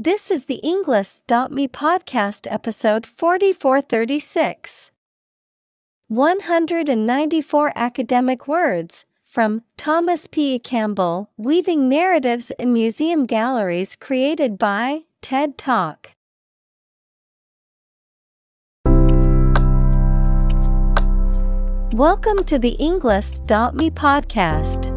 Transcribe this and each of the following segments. This is the Englist.me podcast episode 4436. 194 academic words from Thomas P. Campbell, weaving narratives in museum galleries, created by TED Talk. Welcome to the Englist.me podcast.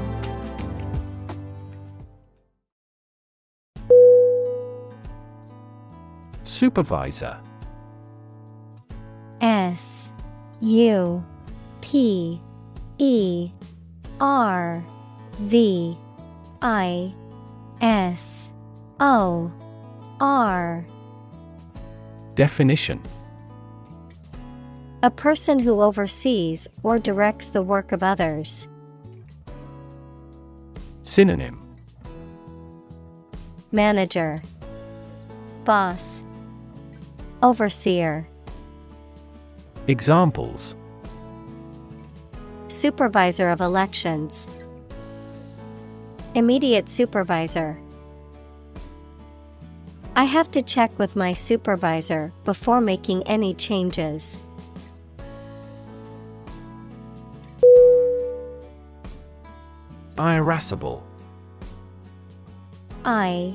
Supervisor. S-U-P-E-R-V-I-S-O-R. Definition: a person who oversees or directs the work of others. Synonym: manager, boss, overseer. Examples: supervisor of elections, immediate supervisor. I have to check with my supervisor before making any changes. Irascible. I-R-A-S-C-I-B-L-E.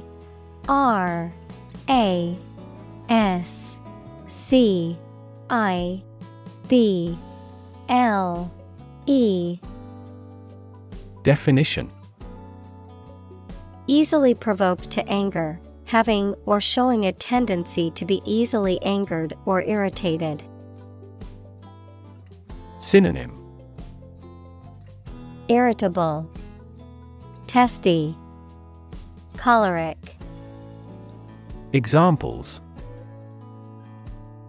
Definition: easily provoked to anger, having or showing a tendency to be easily angered or irritated. Synonym: irritable, testy, choleric. Examples: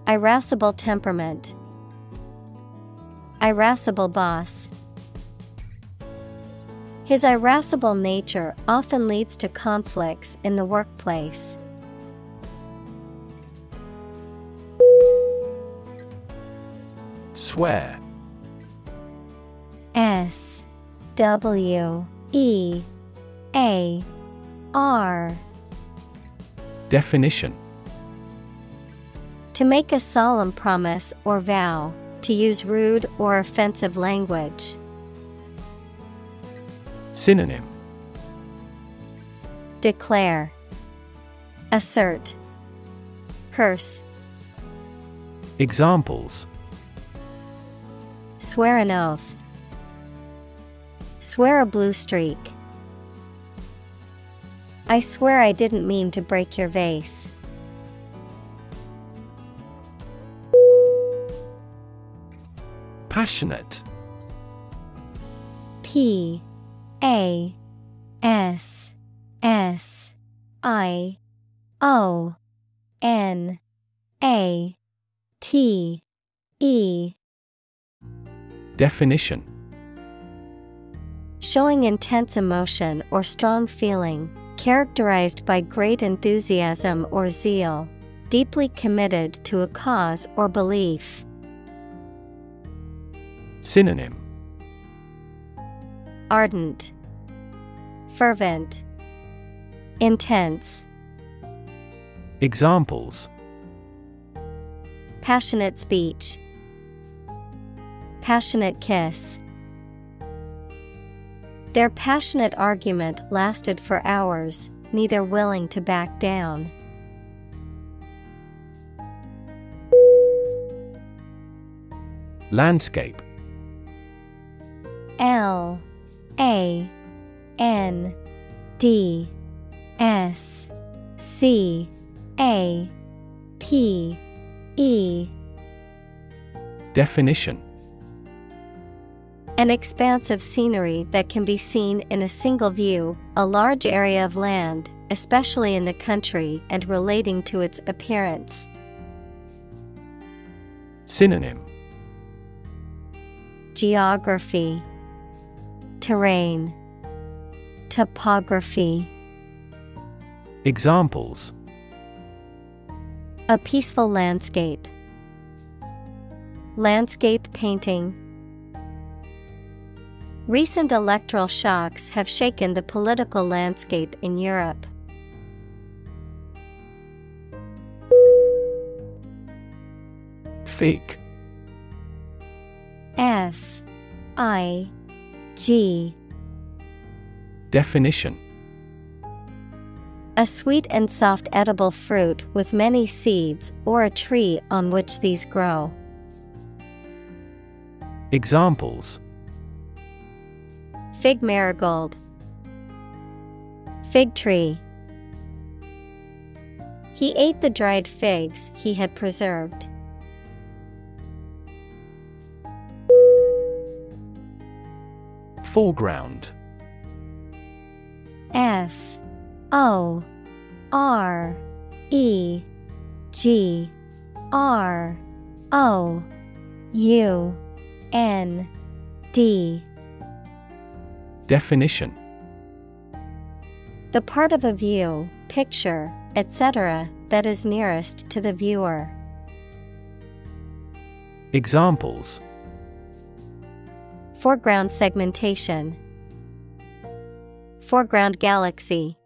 irascible temperament, irascible boss. His irascible nature often leads to conflicts in the workplace. Swear. S-W-E-A-R. Definition: to make a solemn promise or vow, to use rude or offensive language. Synonym: declare, assert, curse. Examples: swear an oath, swear a blue streak. I swear I didn't mean to break your vase. Passionate. P-A-S-S-I-O-N-A-T-E. Definition: showing intense emotion or strong feeling, characterized by great enthusiasm or zeal, deeply committed to a cause or belief. Synonym: ardent, fervent, intense. Examples: passionate speech, passionate kiss. Their passionate argument lasted for hours, neither willing to back down. Landscape. L-A-N-D-S-C-A-P-E. Definition: an expanse of scenery that can be seen in a single view, a large area of land, especially in the country and relating to its appearance. Synonym: geography, terrain, topography. Examples: a peaceful landscape, landscape painting. Recent electoral shocks have shaken the political landscape in Europe. Fig. F-I-G. Definition: a sweet and soft edible fruit with many seeds or a tree on which these grow. Examples: fig marigold, fig tree. He ate the dried figs he had preserved. Foreground. F-O-R-E-G-R-O-U-N-D. Definition: the part of a view, picture, etc. that is nearest to the viewer. Examples: foreground segmentation, foreground galaxy.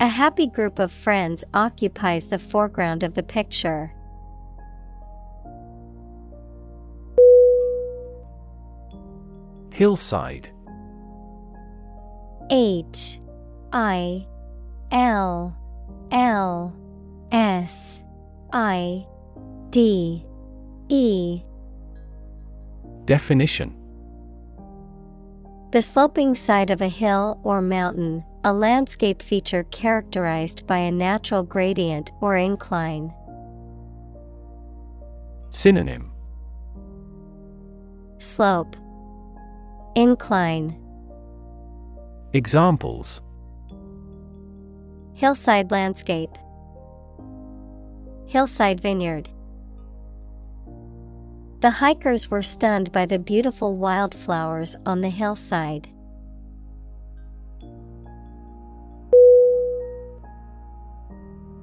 A happy group of friends occupies the foreground of the picture. Hillside. H-I-L-L-S-I-D-E. Definition: the sloping side of a hill or mountain, a landscape feature characterized by a natural gradient or incline. Synonym: slope, incline. Examples: hillside landscape, hillside vineyard. The hikers were stunned by the beautiful wildflowers on the hillside.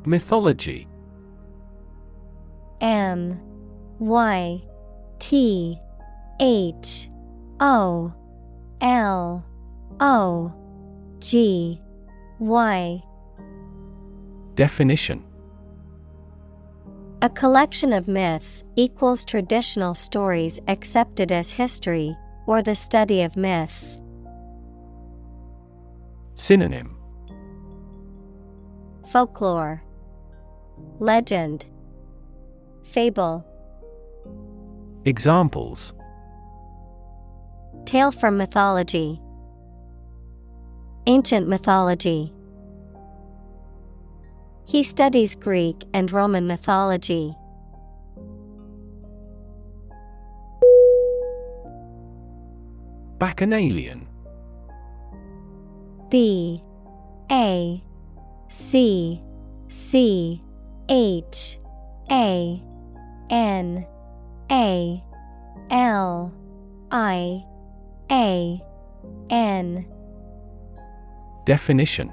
Mythology. M-Y-T-H-O L-O-G-Y. Definition: a collection of myths equals traditional stories accepted as history, or the study of myths. Synonym: folklore, legend, fable. Examples: tale from mythology, ancient mythology. He studies Greek and Roman mythology. Bacchanalian. B-A-C-C-H-A-N-A-L-I-A-N. Definition: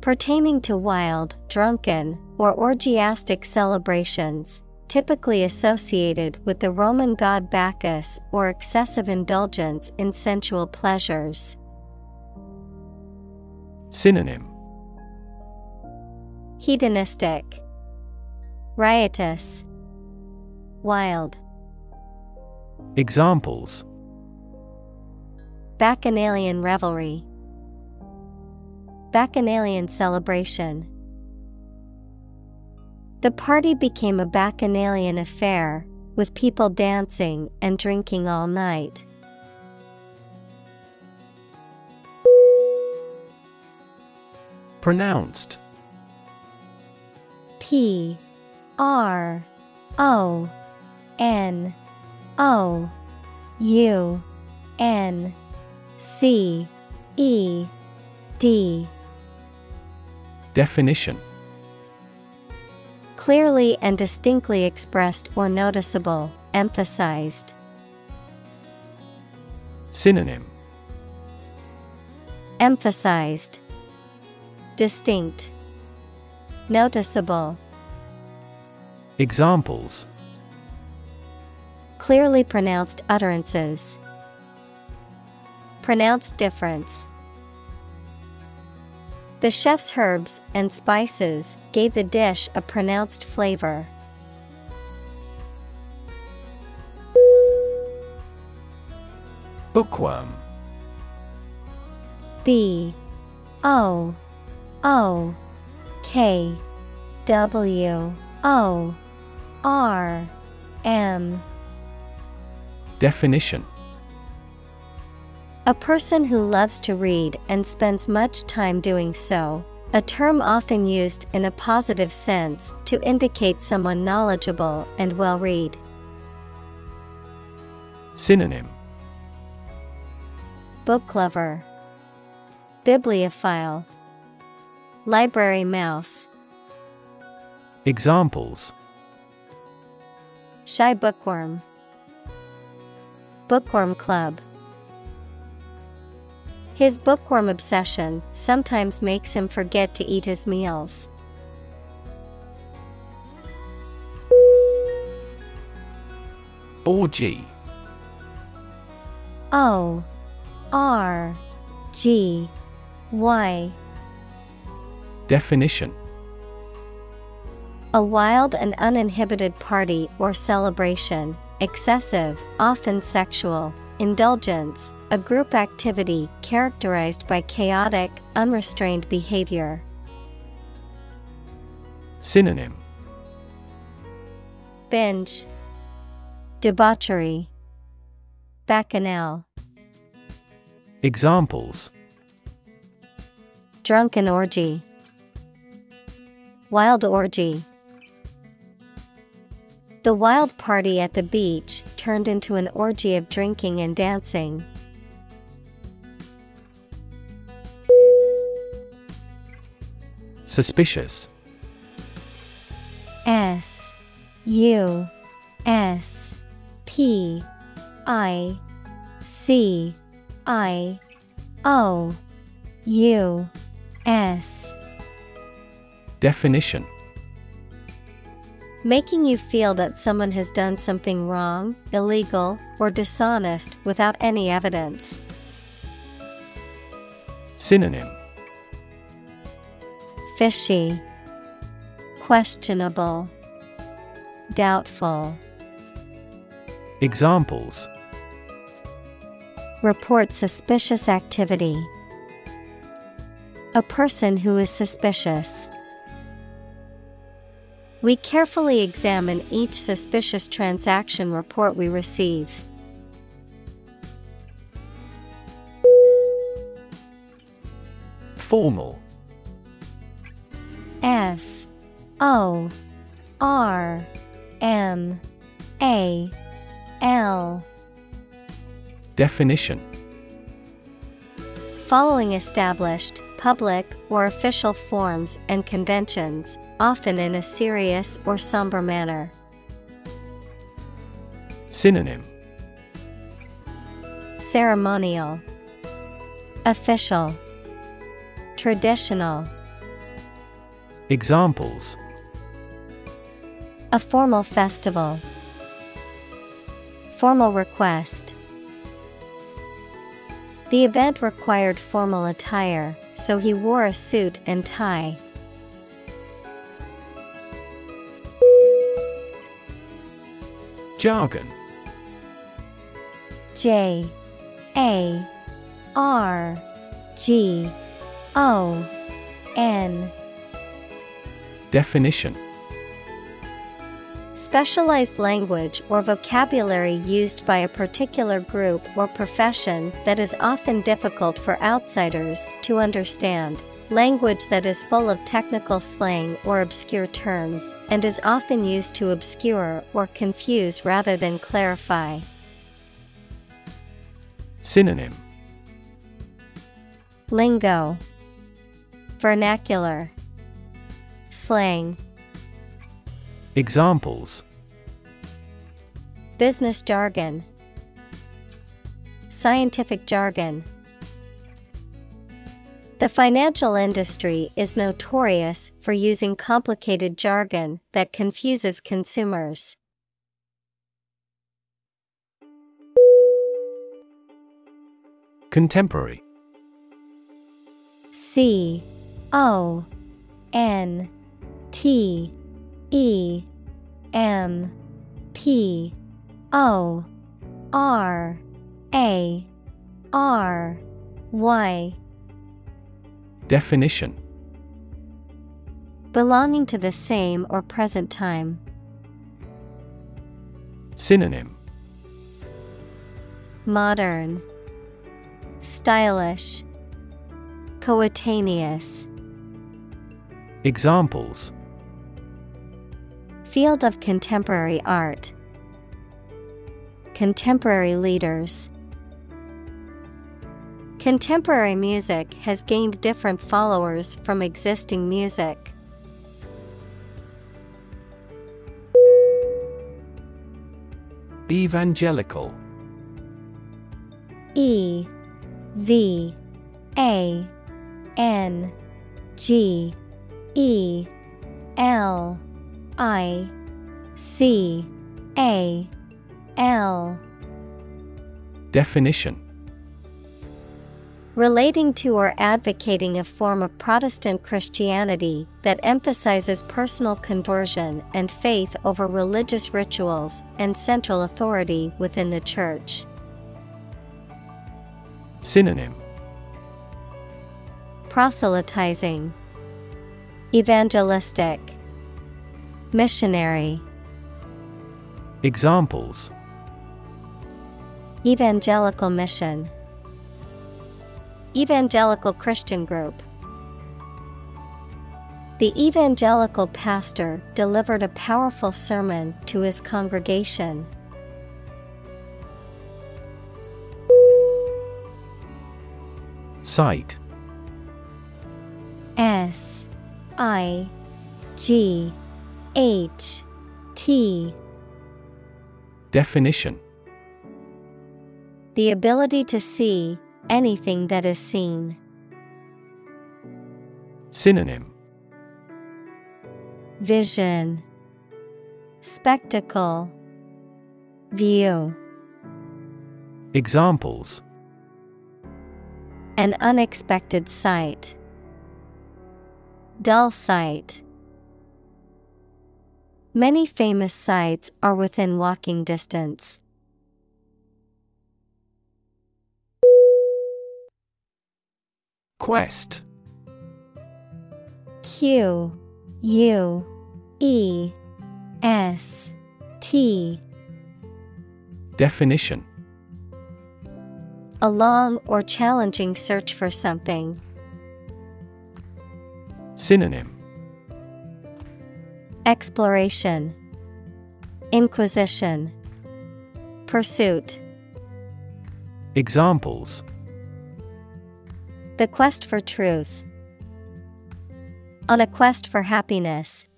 pertaining to wild, drunken, or orgiastic celebrations, typically associated with the Roman god Bacchus or excessive indulgence in sensual pleasures. Synonym: hedonistic, riotous, wild. Examples: bacchanalian revelry, bacchanalian celebration. The party became a bacchanalian affair, with people dancing and drinking all night. Pronounced. P-R-O-N-O-U-N-C-E-D. Definition. Clearly and distinctly expressed or noticeable, emphasized. Synonym. Emphasized. Distinct. Noticeable. Examples. Clearly pronounced utterances. Pronounced difference. The chef's herbs and spices gave the dish a pronounced flavor. Bookworm. B-O-O-K-W-O-R-M. Definition. A person who loves to read and spends much time doing so, a term often used in a positive sense to indicate someone knowledgeable and well-read. Synonym. Book lover. Bibliophile. Library mouse. Examples. Shy bookworm. Bookworm club. His bookworm obsession sometimes makes him forget to eat his meals. Orgy. O-R-G-Y. Definition. A wild and uninhibited party or celebration, excessive, often sexual, indulgence, a group activity characterized by chaotic, unrestrained behavior. Synonym. Binge. Debauchery. Bacchanal. Examples. Drunken orgy. Wild orgy. The wild party at the beach turned into an orgy of drinking and dancing. Suspicious. S-U-S-P-I-C-I-O-U. S. Definition. Making you feel that someone has done something wrong, illegal, or dishonest without any evidence. Synonym. Fishy. Questionable. Doubtful. Examples. Report suspicious activity. A person who is suspicious. We carefully examine each suspicious transaction report we receive. Formal. F-O-R-M-A-L. Definition. Following established, public, or official forms and conventions, often in a serious or somber manner. Synonym. Ceremonial. Official. Traditional. Examples. A formal festival. Formal request. The event required formal attire, so he wore a suit and tie. Jargon. J-A-R-G-O-N. Definition. specialized language or vocabulary used by a particular group or profession that is often difficult for outsiders to understand. Language that is full of technical slang or obscure terms, and is often used to obscure or confuse rather than clarify. Synonym: lingo, vernacular, slang. Examples: business jargon, scientific jargon. The financial industry is notorious for using complicated jargon that confuses consumers. Contemporary. Contemporary. Definition: belonging to the same or present time. Synonym: modern, stylish, coetaneous. Examples: field of contemporary art, contemporary leaders. Contemporary music has gained different followers from existing music. Evangelical. E-V-A-N-G-E-L-I-C-A-L. Definition: relating to or advocating a form of Protestant Christianity that emphasizes personal conversion and faith over religious rituals and central authority within the Church. Synonym: proselytizing, evangelistic, missionary. Examples: evangelical mission, evangelical Christian group. The evangelical pastor delivered a powerful sermon to his congregation. Sight. S-I-G-H-T. Definition: the ability to see anything that is seen. Synonym: vision, spectacle, view. Examples: an unexpected sight, dull sight. Many famous sights are within walking distance. Quest. Q-U-E-S-T. Definition: a long or challenging search for something. Synonym: exploration, inquisition, pursuit. Examples: the quest for truth, on a quest for happiness.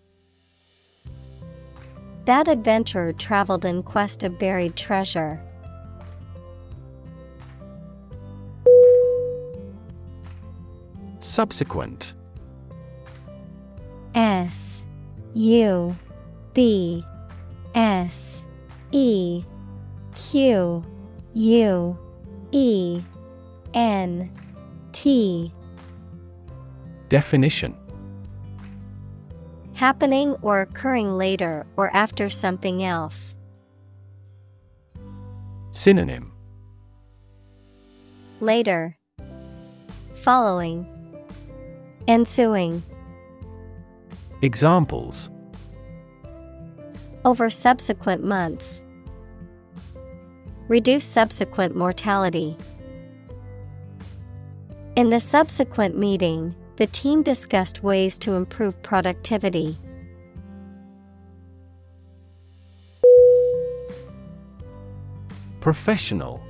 That adventurer traveled in quest of buried treasure. Subsequent. S-U-B-S-E-Q-U-E-N. Definition: happening or occurring later or after something else. Synonym: later, following, ensuing. Examples: over subsequent months. Reduce subsequent mortality. In the subsequent meeting, the team discussed ways to improve productivity. Professional.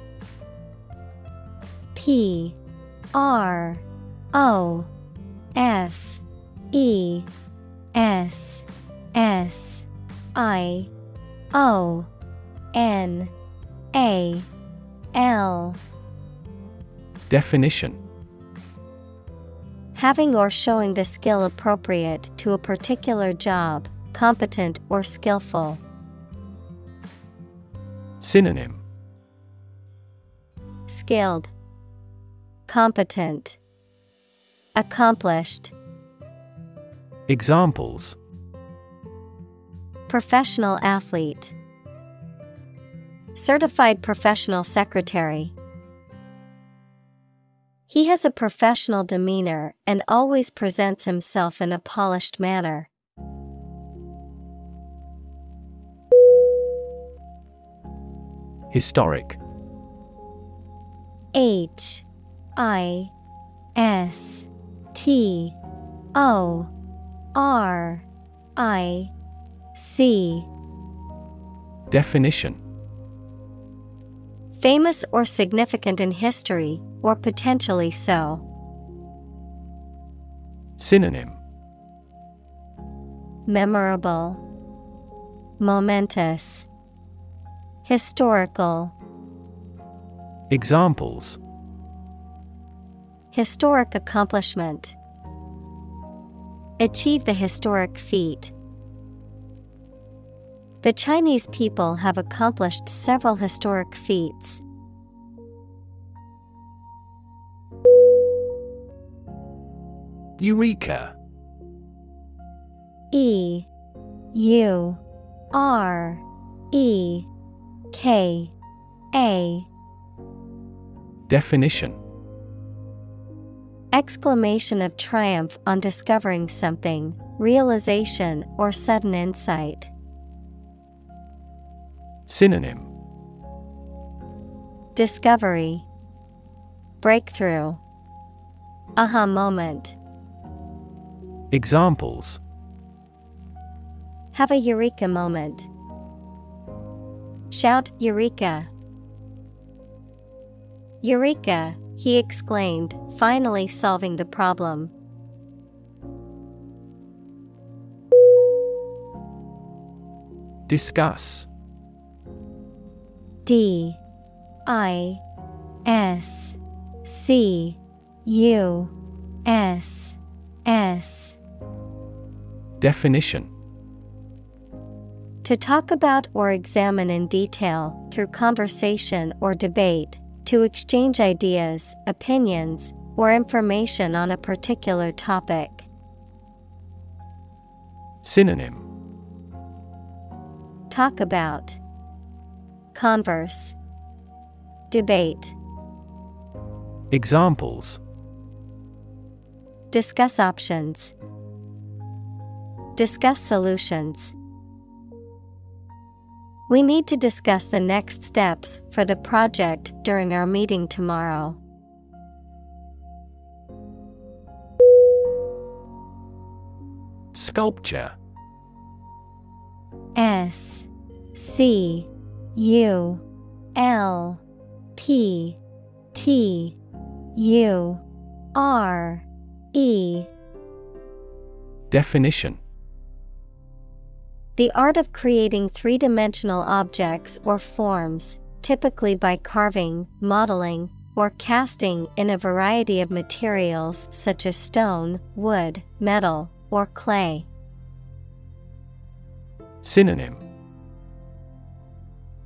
P-R-O-F-E-S-S-I-O-N-A-L. Definition. Having or showing the skill appropriate to a particular job, competent or skillful. Synonym. Skilled, competent, accomplished. Examples. Professional athlete. Certified professional secretary. He has a professional demeanor and always presents himself in a polished manner. Historic. H-I-S-T-O-R-I-C. Definition. Famous or significant in history, or potentially so. Synonym. Memorable, momentous, historical. Examples. Historic accomplishment. Achieve the historic feat. The Chinese people have accomplished several historic feats. Eureka. E-U-R-E-K-A. Definition. Exclamation of triumph on discovering something, realization or sudden insight. Synonym. Discovery, breakthrough, aha moment. Examples. Have a eureka moment. Shout eureka. Eureka, he exclaimed, finally solving the problem. Discuss. D-I-S-C-U-S-S. Definition. To talk about or examine in detail, through conversation or debate, to exchange ideas, opinions, or information on a particular topic. Synonym. Talk about, converse, debate. Examples. Discuss options. Discuss solutions. We need to discuss the next steps for the project during our meeting tomorrow. Sculpture. S-C-U-L-P-T-U-R-E. Definition. The art of creating three-dimensional objects or forms, typically by carving, modeling, or casting in a variety of materials such as stone, wood, metal, or clay. Synonym.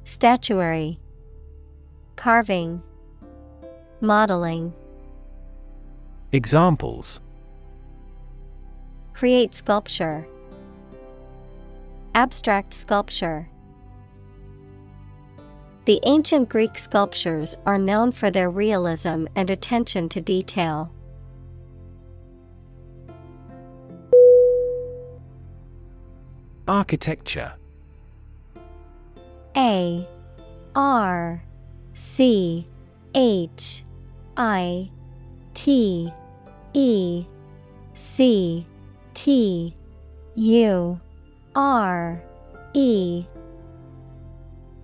Statuary, carving, modeling. Examples. Create sculpture. Abstract sculpture. The ancient Greek sculptures are known for their realism and attention to detail. Architecture. A-R-C-H-I-T-E-C-T-U-R-E.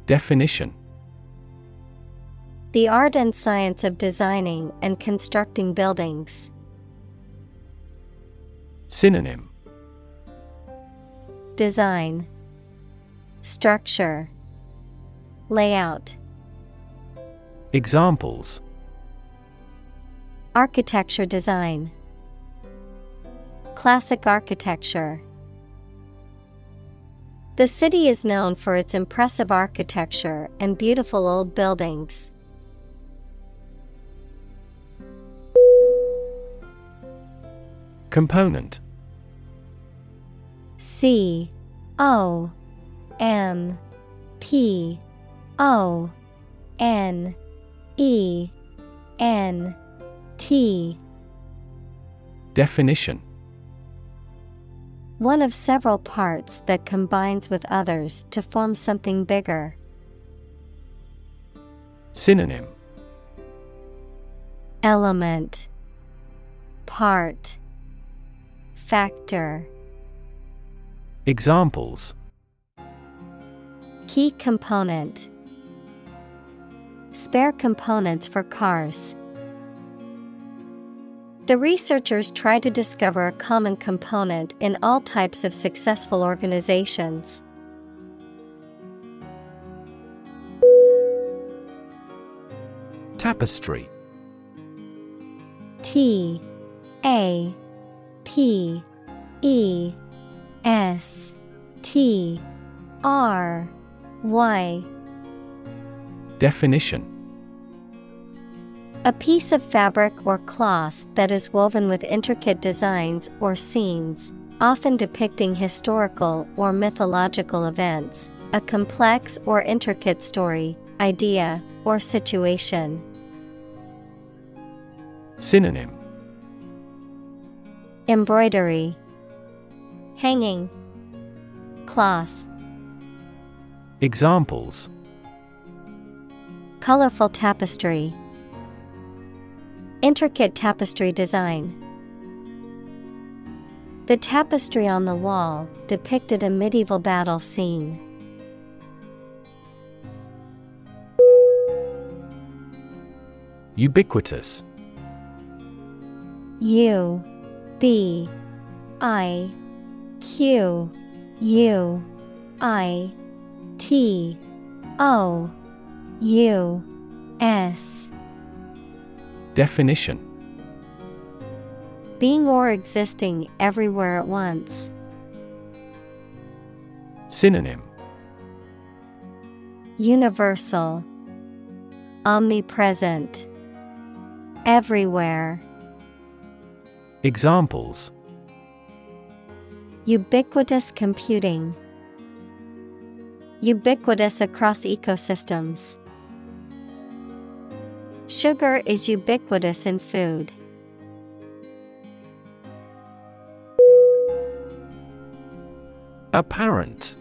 Definition: the art and science of designing and constructing buildings. Synonym: design, structure, layout. Examples: architecture design, classic architecture. The city is known for its impressive architecture and beautiful old buildings. Component: C-O-M-P-O-N-E-N-T. Definition: one of several parts that combines with others to form something bigger. Synonym: element, part, factor. Examples: key component, spare components for cars. The researchers try to discover a common component in all types of successful organizations. Tapestry. T A P E S T R Y. Definition: a piece of fabric or cloth that is woven with intricate designs or scenes, often depicting historical or mythological events, a complex or intricate story, idea, or situation. Synonym: embroidery, hanging, cloth. Examples: colorful tapestry, intricate tapestry design. The tapestry on the wall depicted a medieval battle scene. Ubiquitous. U B I Q U I T O U S. Definition: being or existing everywhere at once. Synonym: universal, omnipresent, everywhere. Examples: ubiquitous computing, ubiquitous across ecosystems. Sugar is ubiquitous in food. Apparent.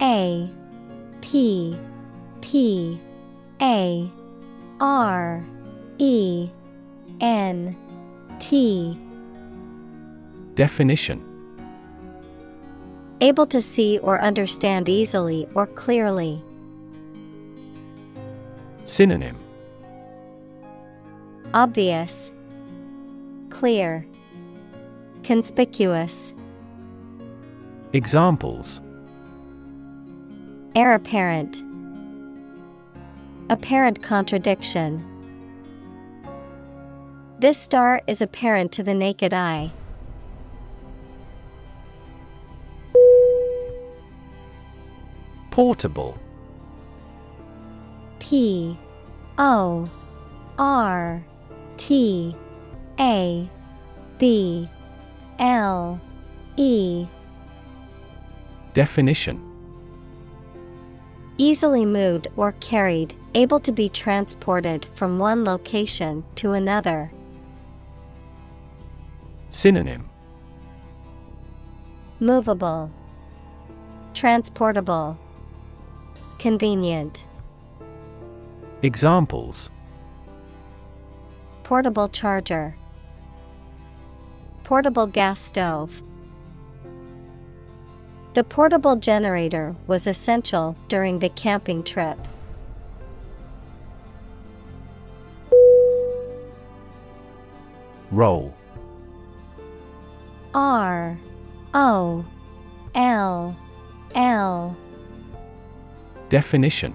A P P A R E N T. Definition: able to see or understand easily or clearly. Synonym: obvious, clear, conspicuous. Examples: heir apparent, apparent contradiction. This star is apparent to the naked eye. Portable. P-O-R-T-A-B-L-E. Definition: easily moved or carried, able to be transported from one location to another. Synonym: movable, transportable, Convenient. Examples: portable charger, portable gas stove. The portable generator was essential during the camping trip. Roll. R-O-L-L. Definition: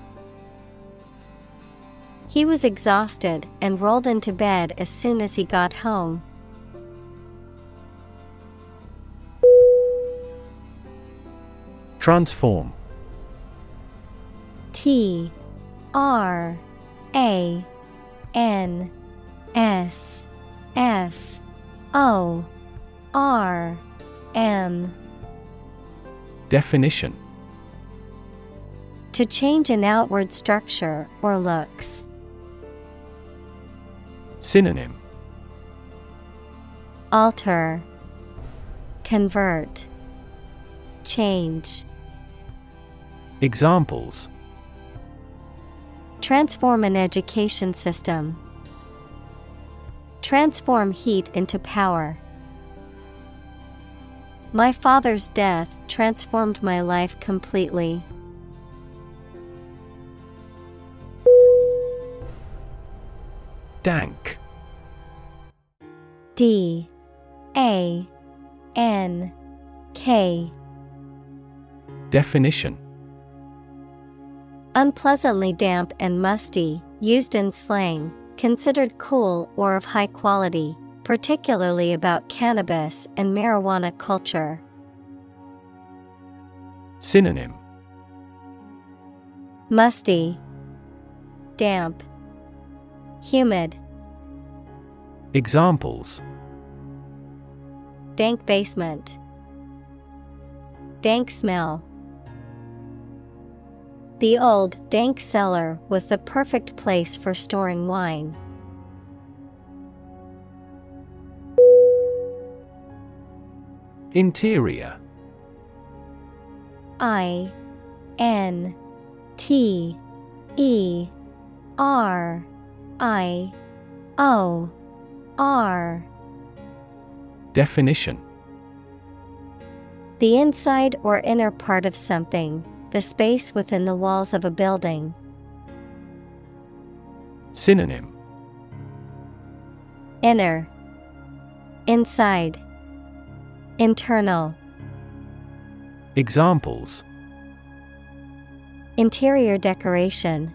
He was exhausted and rolled into bed as soon as he got home. Transform. T-R-A-N-S-F-O-R-M. Definition: to change an outward structure or looks. Synonym: alter, convert, change. Examples: transform an education system, transform heat into power. My father's death transformed my life completely. Dank. D-A-N-K. Definition: unpleasantly damp and musty, used in slang, considered cool or of high quality, particularly about cannabis and marijuana culture. Synonym: musty, damp, humid. Examples: dank basement, dank smell. The old, dank cellar was the perfect place for storing wine. Interior. I-N-T-E-R-I-O-R. Definition: the inside or inner part of something, the space within the walls of a building. Synonym: inner, inside, internal. Examples: interior decoration,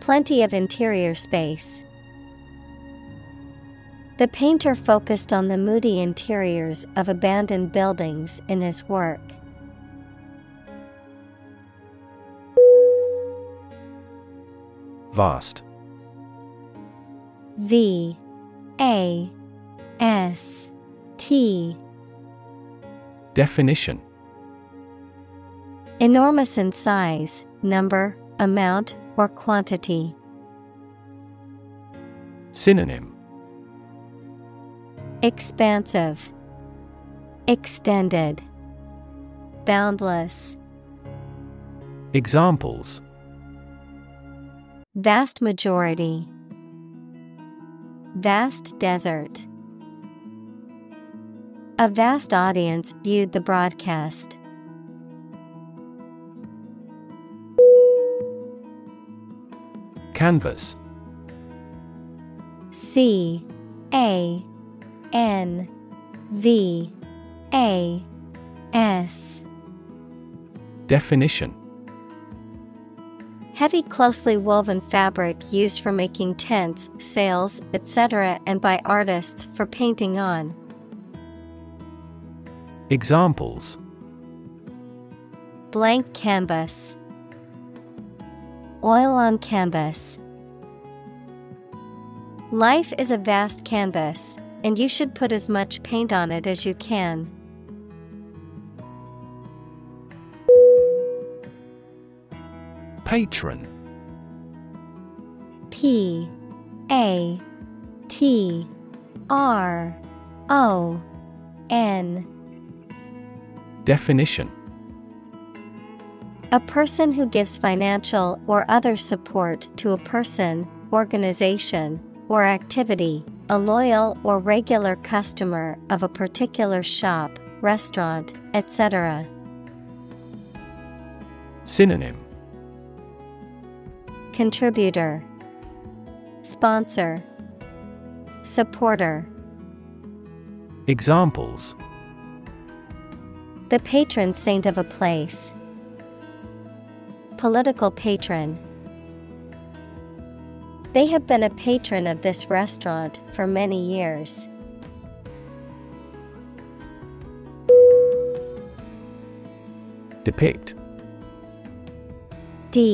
plenty of interior space. The painter focused on the moody interiors of abandoned buildings in his work. Vast. V-A-S-T. Definition: enormous in size, number, amount, or quantity. Synonym: expansive, extended, boundless. Examples: vast majority, vast desert. A vast audience viewed the broadcast. Canvas. C-A-N-V-A-S. Definition: heavy closely woven fabric used for making tents, sails, etc. and by artists for painting on. Examples: blank canvas, oil on canvas. Life is a vast canvas, and you should put as much paint on it as you can. Patron. P-A-T-R-O-N. Definition. A person who gives financial or other support to a person, organization, or activity, a loyal or regular customer of a particular shop, restaurant, etc. Synonym. Contributor, sponsor, supporter. Examples. The patron saint of a place. Political patron. They have been a patron of this restaurant for many years. Depict. D-E-P-I-C-T.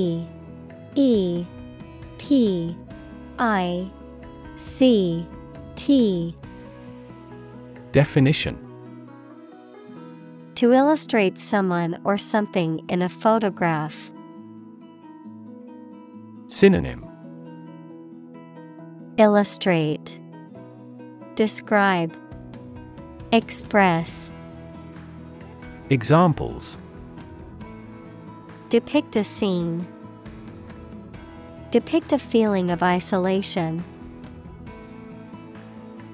Definition. To illustrate someone or something in a photograph. Synonym. Illustrate, describe, express. Examples. Depict a scene. Depict a feeling of isolation.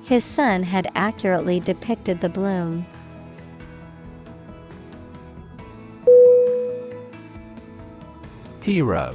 His son had accurately depicted the bloom. Hero.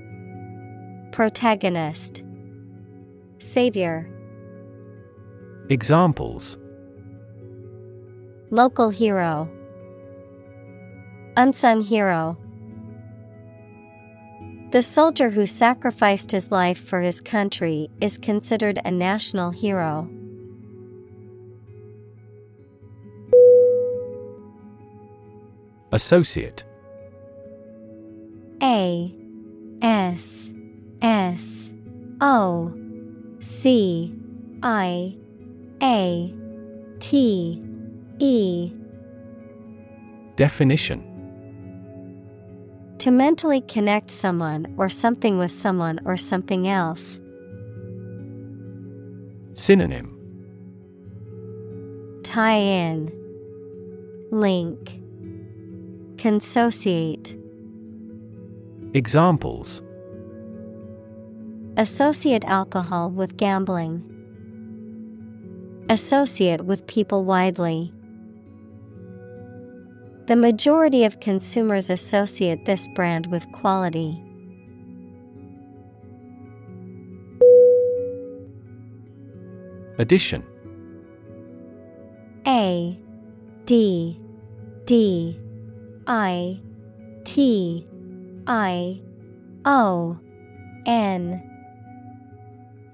protagonist, savior. Examples. Local hero, unsung hero. The soldier who sacrificed his life for his country is considered a national hero. Associate. A S S O C I A T E. Definition. To mentally connect someone or something with someone or something else. Synonym. Tie in, link, consociate. Examples. Associate alcohol with gambling. Associate with people widely. The majority of consumers associate this brand with quality. Addition. A D D I T I O N.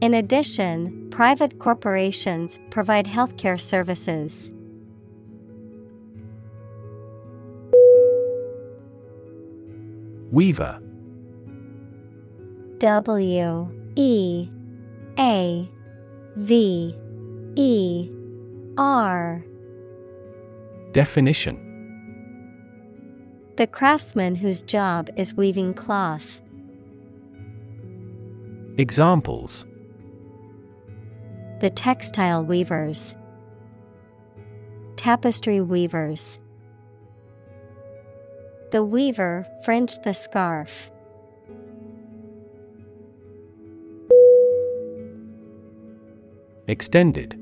In addition, private corporations provide healthcare services. Weaver. W-E-A-V-E-R. Definition. The craftsman whose job is weaving cloth. Examples. the textile weavers. Tapestry weavers. The weaver fringed the scarf. Extended.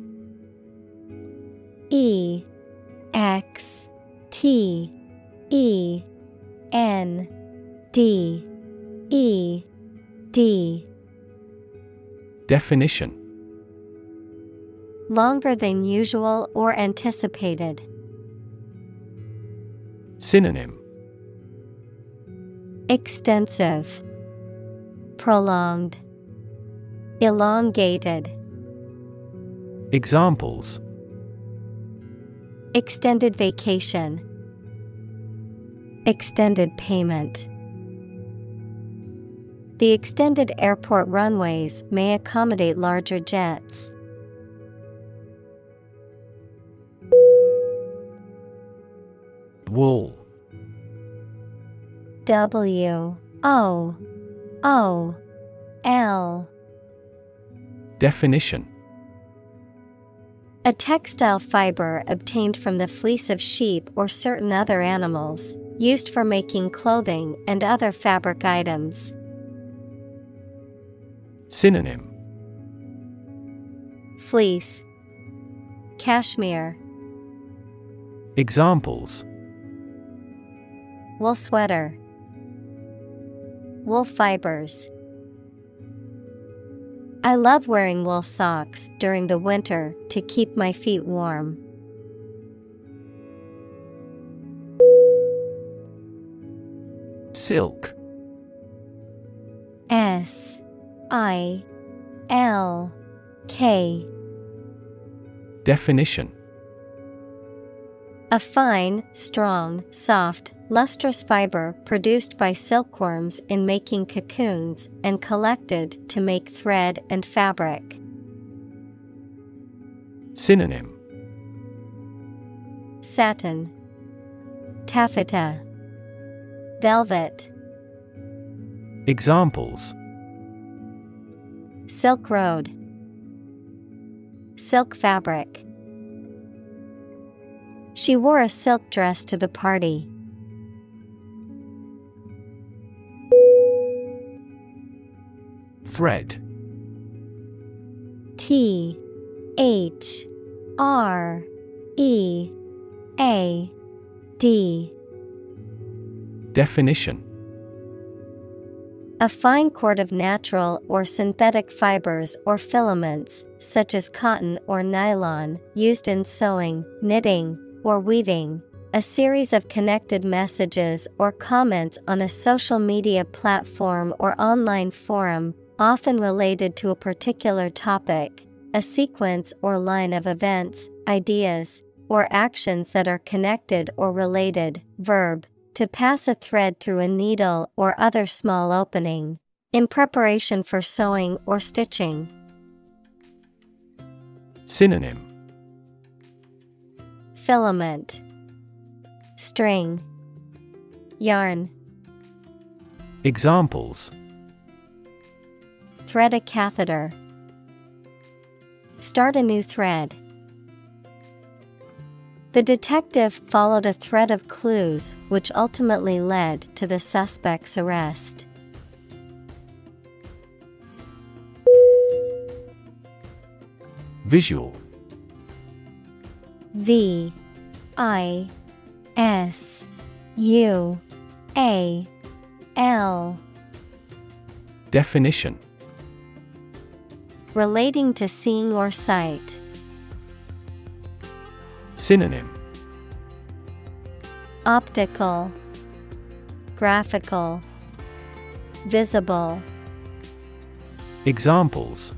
E-X-T-E-N-D-E-D. Definition. Longer than usual or anticipated. Synonym. Extensive, prolonged, elongated. Examples. Extended vacation. Extended payment. The extended airport runways may accommodate larger jets. Wool. W-O-O-L. Definition. A textile fiber obtained from the fleece of sheep or certain other animals, used for making clothing and other fabric items. Synonym. Fleece, cashmere. Examples. Wool sweater. Wool fibers. I love wearing wool socks during the winter to keep my feet warm. Silk. S-I-L-K. Definition. A fine, strong, soft, lustrous fiber produced by silkworms in making cocoons and collected to make thread and fabric. Synonym. Satin, taffeta, velvet. Examples. Silk road. Silk fabric. She wore a silk dress to the party. Thread. T-H-R-E-A-D. Definition. A fine cord of natural or synthetic fibers or filaments, such as cotton or nylon, used in sewing, knitting, or weaving. A series of connected messages or comments on a social media platform or online forum, often related to a particular topic. A sequence or line of events, ideas, or actions that are connected or related. Verb, to pass a thread through a needle or other small opening, in preparation for sewing or stitching. Synonym. Filament, string, yarn. Examples. Thread a catheter. Start a new thread. The detective followed a thread of clues which ultimately led to the suspect's arrest. Visual. V-I-S-U-A-L. Definition. Relating to seeing or sight. Synonym. Optical, graphical, visible. Examples.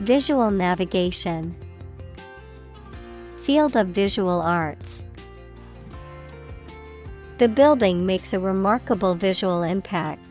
Visual navigation. Field of visual arts. The building makes a remarkable visual impact.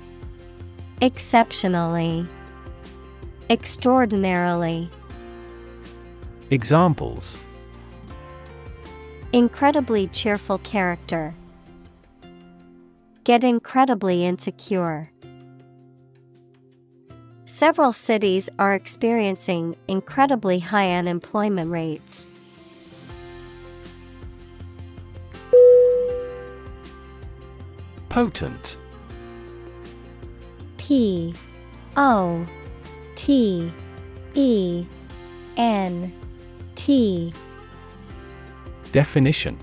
exceptionally, extraordinarily. Examples. Incredibly cheerful character. Get incredibly insecure. Several cities are experiencing incredibly high unemployment rates. Potent. P-O-T-E-N-T. Definition.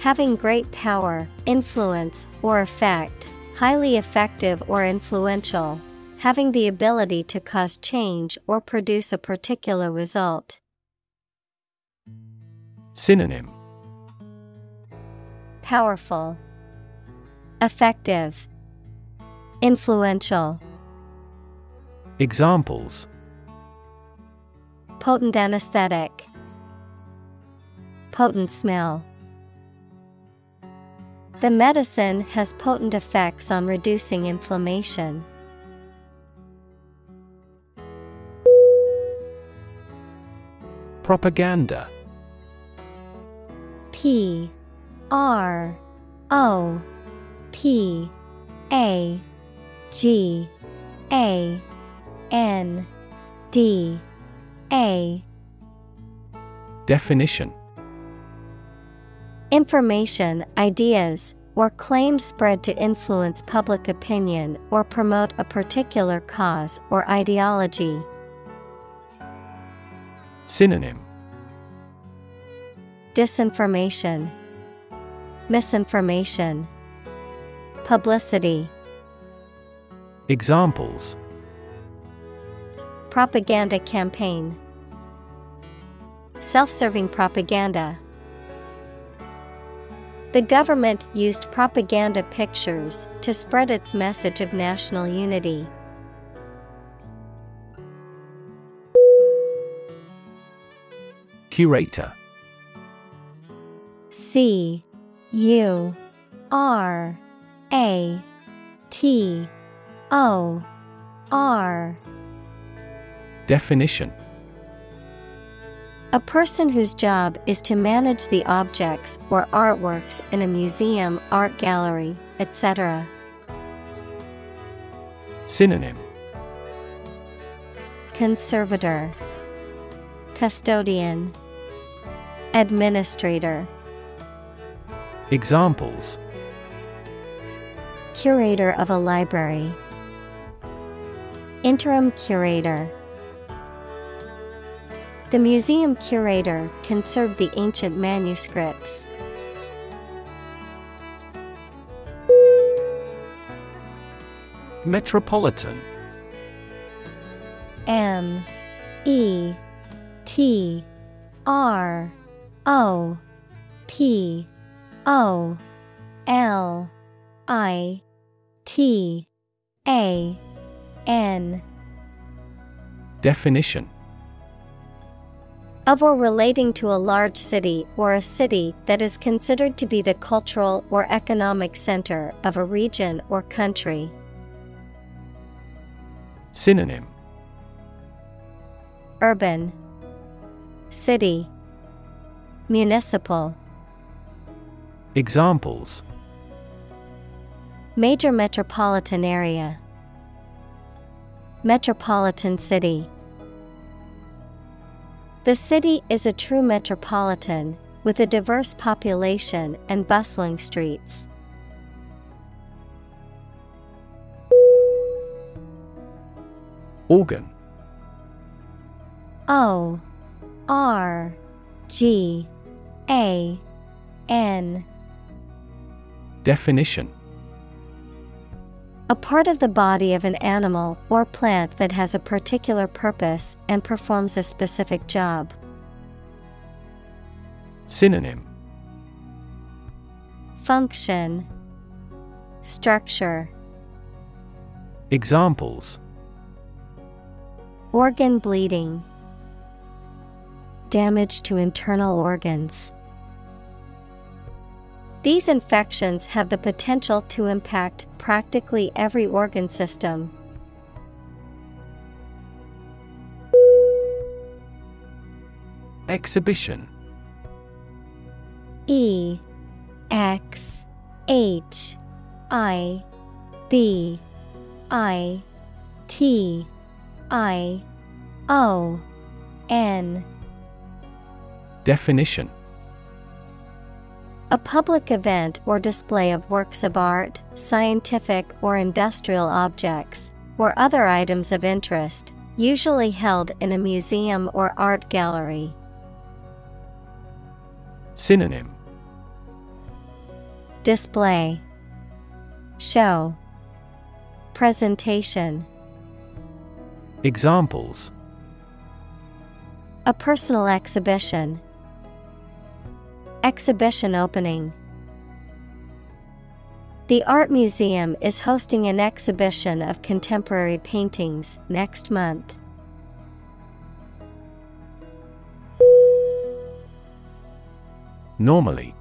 Having great power, influence, or effect. Highly effective or influential, having the ability to cause change or produce a particular result. Synonym. Powerful, effective, influential. Examples. Potent anesthetic, potent smell. The medicine has potent effects on reducing inflammation. Propaganda. P-R-O-P-A-G-A-N-D-A. Definition. Information, ideas, or claims spread to influence public opinion or promote a particular cause or ideology. Synonym. Disinformation, misinformation, publicity. Examples. Propaganda campaign, self-serving propaganda. The government used propaganda pictures to spread its message of national unity. Curator. C-U-R-A-T-O-R. Definition. A person whose job is to manage the objects or artworks in a museum, art gallery, etc. Synonym. Conservator, custodian, administrator. Examples. Curator of a library, interim curator. The museum curator conserved the ancient manuscripts. Metropolitan. M-E-T-R-O-P-O-L-I-T-A-N. Definition. Of or relating to a large city or a city that is considered to be the cultural or economic center of a region or country. Synonym. Urban, city, municipal. Examples. Major metropolitan area, metropolitan city. The city is a true metropolitan, with a diverse population and bustling streets. Organ. O-R-G-A-N. Definition. A part of the body of an animal or plant that has a particular purpose and performs a specific job. Synonym. Function, Structure. Examples: organ bleeding, damage to internal organs. These infections have the potential to impact practically every organ system. Exhibition. E-X-H-I-B-I-T-I-O-N. Definition: a public event or display of works of art, scientific or industrial objects, or other items of interest, usually held in a museum or art gallery. Synonym: display, show, presentation. Examples: a personal exhibition, exhibition opening. The art museum is hosting an exhibition of contemporary paintings next month. Normally.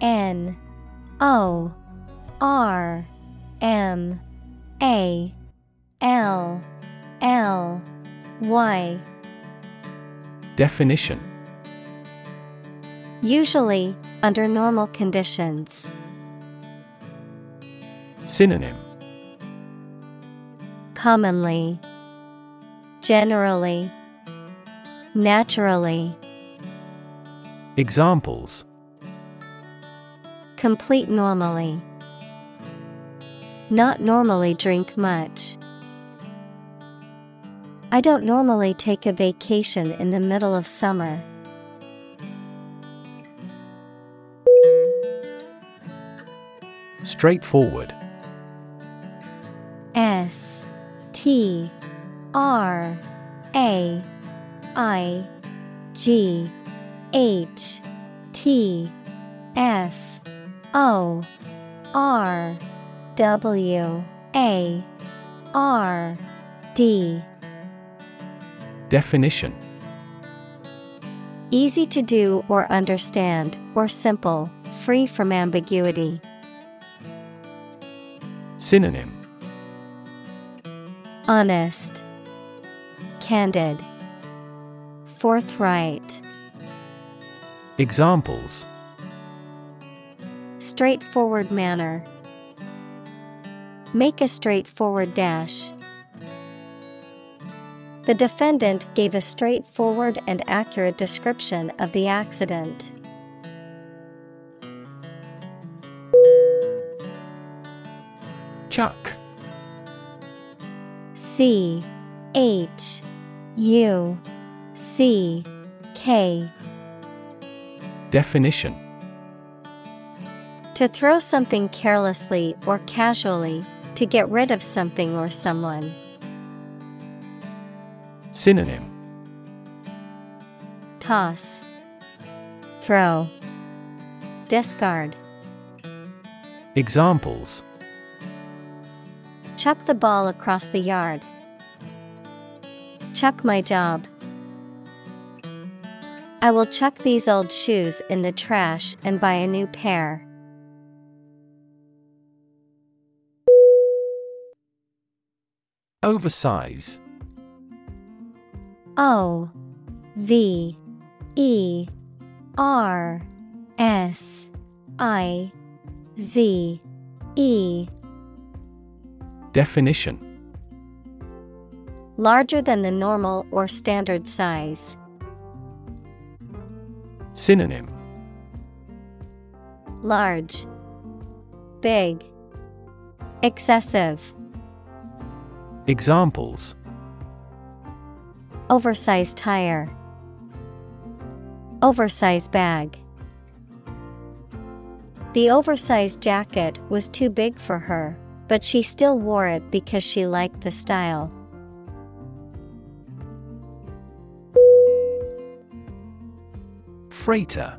N-O-R-M-A-L-L-Y. Definition: usually, under normal conditions. Synonym: commonly, generally, naturally. Examples: complete normally, not normally drink much. I don't normally take a vacation in the middle of summer. Straightforward. S-T-R-A-I-G-H-T-F-O-R-W-A-R-D. Definition: easy to do or understand, or simple, free from ambiguity. Synonym: honest, candid, forthright. Examples: straightforward manner, make a straightforward dash. The defendant gave a straightforward and accurate description of the accident. Chuck. C-H-U-C-K. Definition: to throw something carelessly or casually, to get rid of something or someone. Synonym: toss, throw, discard. Examples: chuck the ball across the yard, chuck my job. I will chuck these old shoes in the trash and buy a new pair. Oversize. O-V-E-R-S-I-Z-E. Definition: larger than the normal or standard size. Synonym: large, big, excessive. Examples: oversized tire, oversized bag. The oversized jacket was too big for her, but she still wore it because she liked the style. Freighter.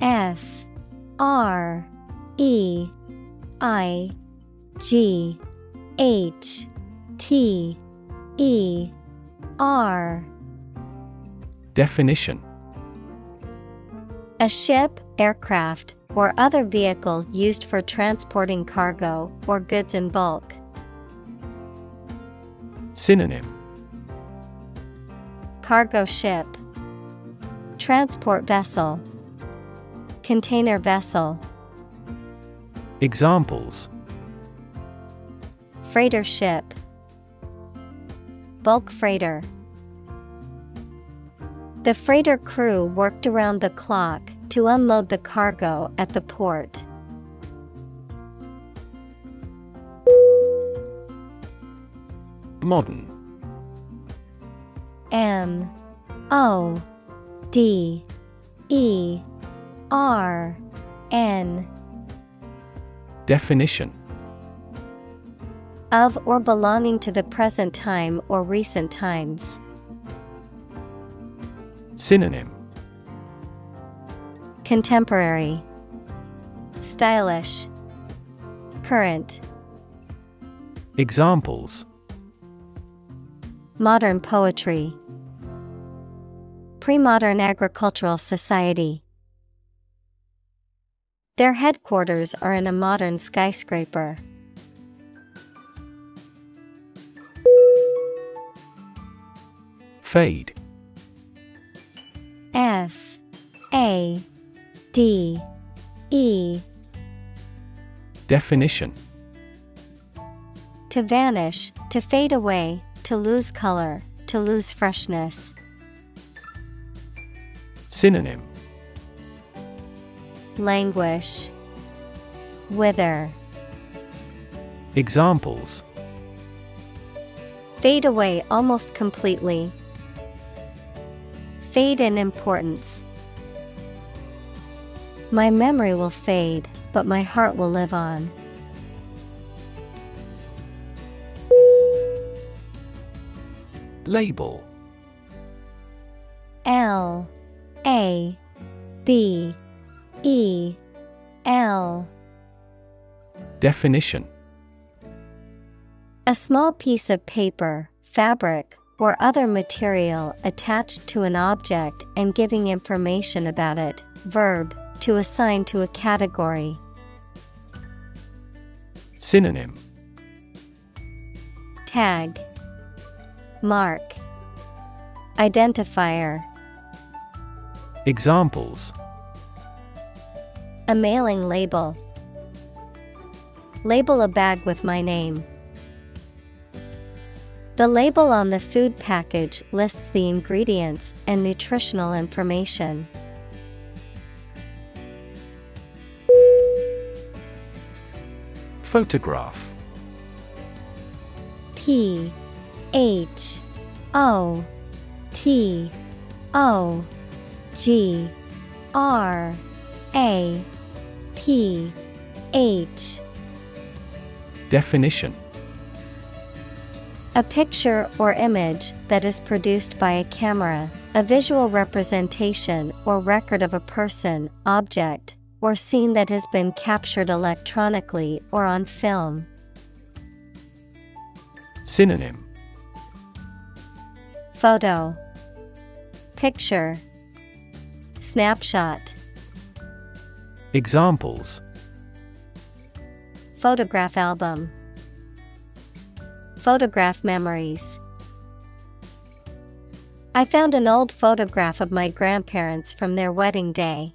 F R-E-I-G-H-T-E-R. Definition: a ship, aircraft, or other vehicle used for transporting cargo or goods in bulk. Synonym: cargo ship, transport vessel, container vessel. Examples: freighter ship, bulk freighter. The freighter crew worked around the clock to unload the cargo at the port. Modern. M-O-D-E-R-N. Definition: of or belonging to the present time or recent times. Synonym: contemporary, stylish, current. Examples: modern poetry, pre-modern agricultural society. Their headquarters are in a modern skyscraper. Fade. F-A-D-E. Definition: to vanish, to fade away, to lose color, to lose freshness. Synonym: languish, wither. Examples: fade away almost completely. Fade in importance. My memory will fade, but my heart will live on. Label. L-A-B-E-L. Definition: a small piece of paper, fabric, or other material attached to an object and giving information about it. Verb: to assign to a category. Synonym: tag, mark, identifier. Examples: a mailing label. Label a bag with my name. The label on the food package lists the ingredients and nutritional information. Photograph. P-H-O-T-O-G-R-A-P-H. Definition: a picture or image that is produced by a camera, a visual representation or record of a person, object, or scene that has been captured electronically or on film. Synonym: photo, picture, snapshot. Examples: photograph album, photograph memories. I found an old photograph of my grandparents from their wedding day.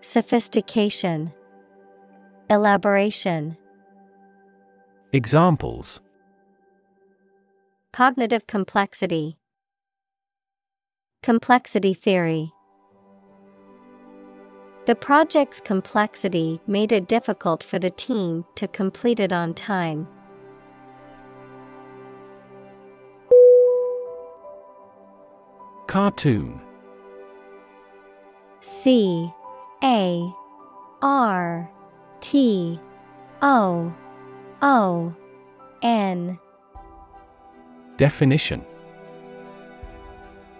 sophistication, elaboration. Examples: cognitive complexity, Complexity theory. The project's complexity made it difficult for the team to complete it on time. Cartoon. C-A-R-T-O-O-N. Definition.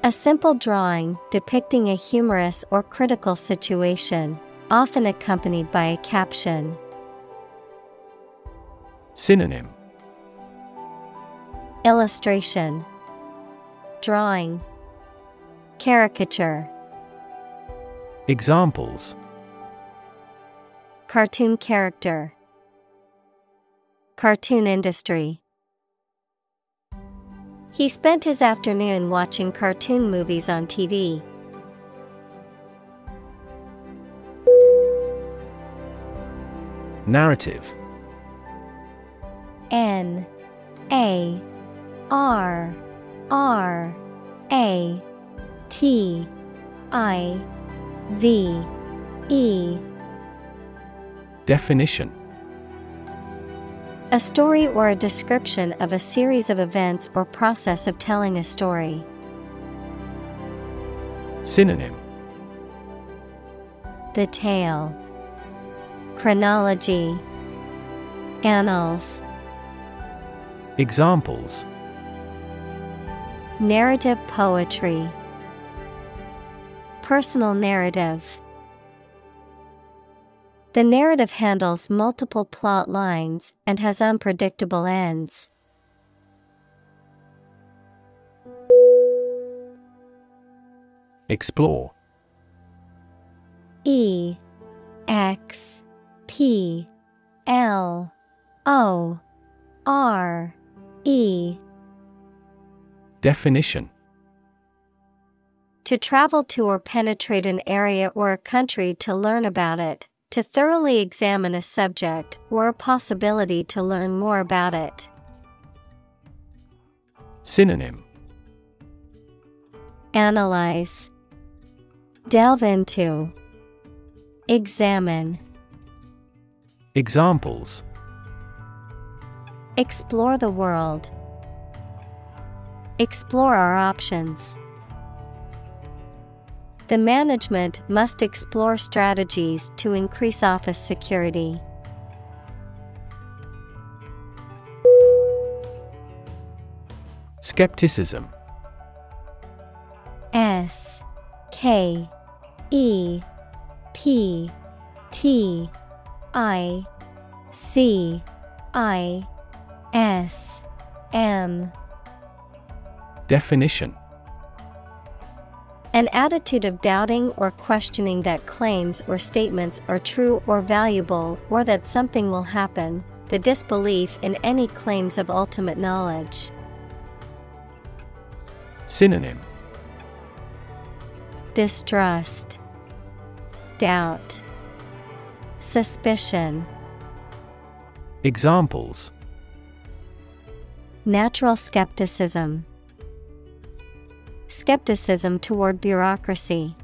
A simple drawing depicting a humorous or critical situation, often accompanied by a caption. Synonym. Illustration, drawing, caricature. Examples. Cartoon character, cartoon industry. He spent his afternoon watching cartoon movies on TV. Narrative. N-A-R-R-A-T-I-V-E. Definition. A story or a description of a series of events or process of telling a story. Synonym. The tale, chronology, annals. Examples. Narrative poetry, personal narrative. The narrative handles multiple plot lines and has unpredictable ends. Explore. E-X-P-L-O-R-E. Definition. To travel to or penetrate an area or a country to learn about it. To thoroughly examine a subject or a possibility to learn more about it. Synonym. Analyze, delve into, examine. Examples. Explore the world. Explore our options. The management must explore strategies to increase office security. Skepticism. S-K-E-P-T-I-C-I-S-M. Definition. An attitude of doubting or questioning that claims or statements are true or valuable, or that something will happen, the disbelief in any claims of ultimate knowledge. Synonym. Distrust, doubt, suspicion. Examples. Natural skepticism, skepticism toward bureaucracy.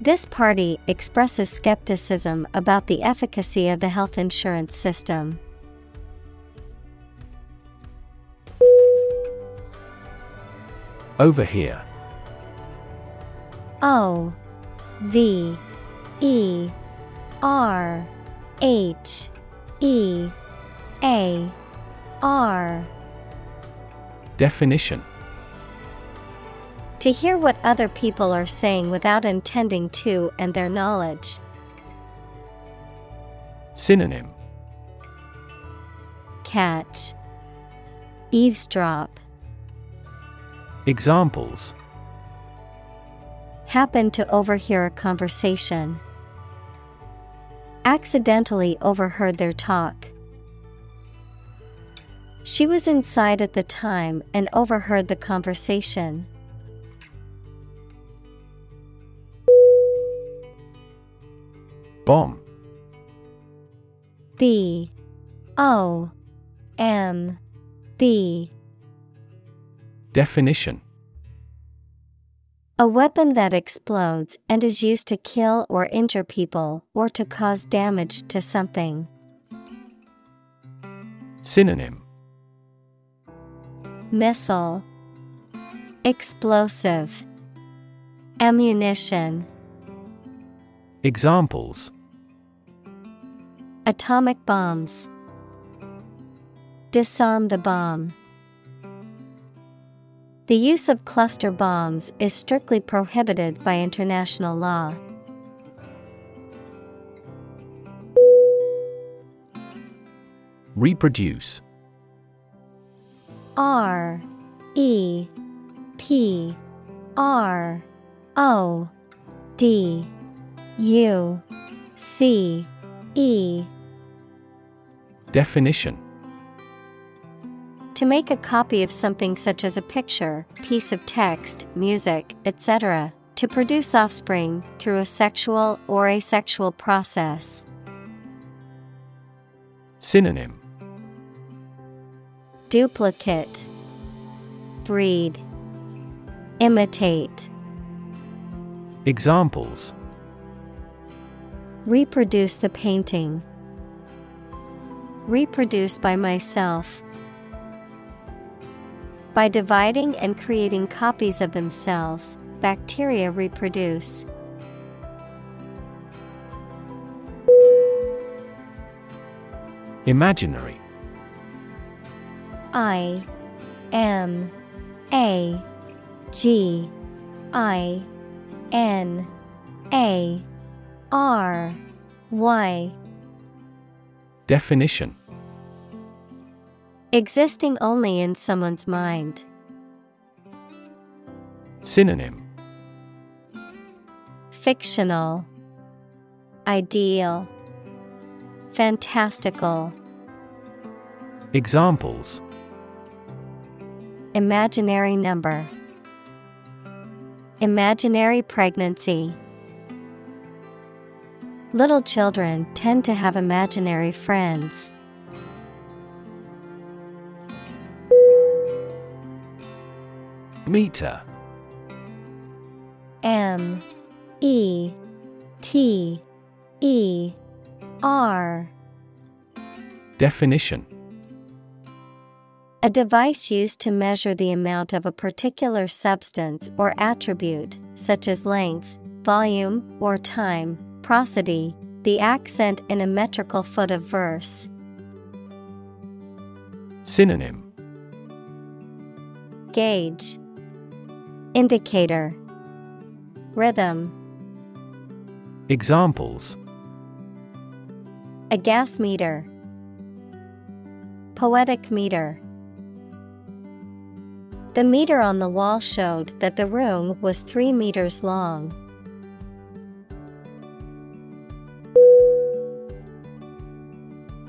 This party expresses skepticism about the efficacy of the health insurance system. Overhear. O V E R H E A R. Definition. To hear what other people are saying without intending to and their knowledge. Synonym. Catch, eavesdrop. Examples. Happen to overhear a conversation. Accidentally overheard their talk. She was inside at the time and overheard the conversation. Bomb. B-O-M-B. Definition. A weapon that explodes and is used to kill or injure people or to cause damage to something. Synonym: missile, explosive, ammunition. Examples: atomic bombs. Disarm the bomb. The use of cluster bombs is strictly prohibited by international law. Reproduce. R-E-P-R-O-D-U-C-E. Definition: to make a copy of something such as a picture, piece of text, music, etc., to produce offspring through a sexual or asexual process. Synonym: duplicate, breed, imitate. Examples: reproduce the painting. Reproduce by myself. By dividing and creating copies of themselves, bacteria reproduce. Imaginary. I-M-A-G-I-N-A-R-Y. Definition: existing only in someone's mind. Synonym: fictional, ideal, fantastical. Examples: imaginary number. Imaginary pregnancy. Little children tend to have imaginary friends. Meter. M-E-T-E-R. Definition: a device used to measure the amount of a particular substance or attribute, such as length, volume, or time, prosody, the accent in a metrical foot of verse. Synonym: gauge, indicator, rhythm. Examples: a gas meter. Poetic meter. The meter on the wall showed that the room was 3 meters long.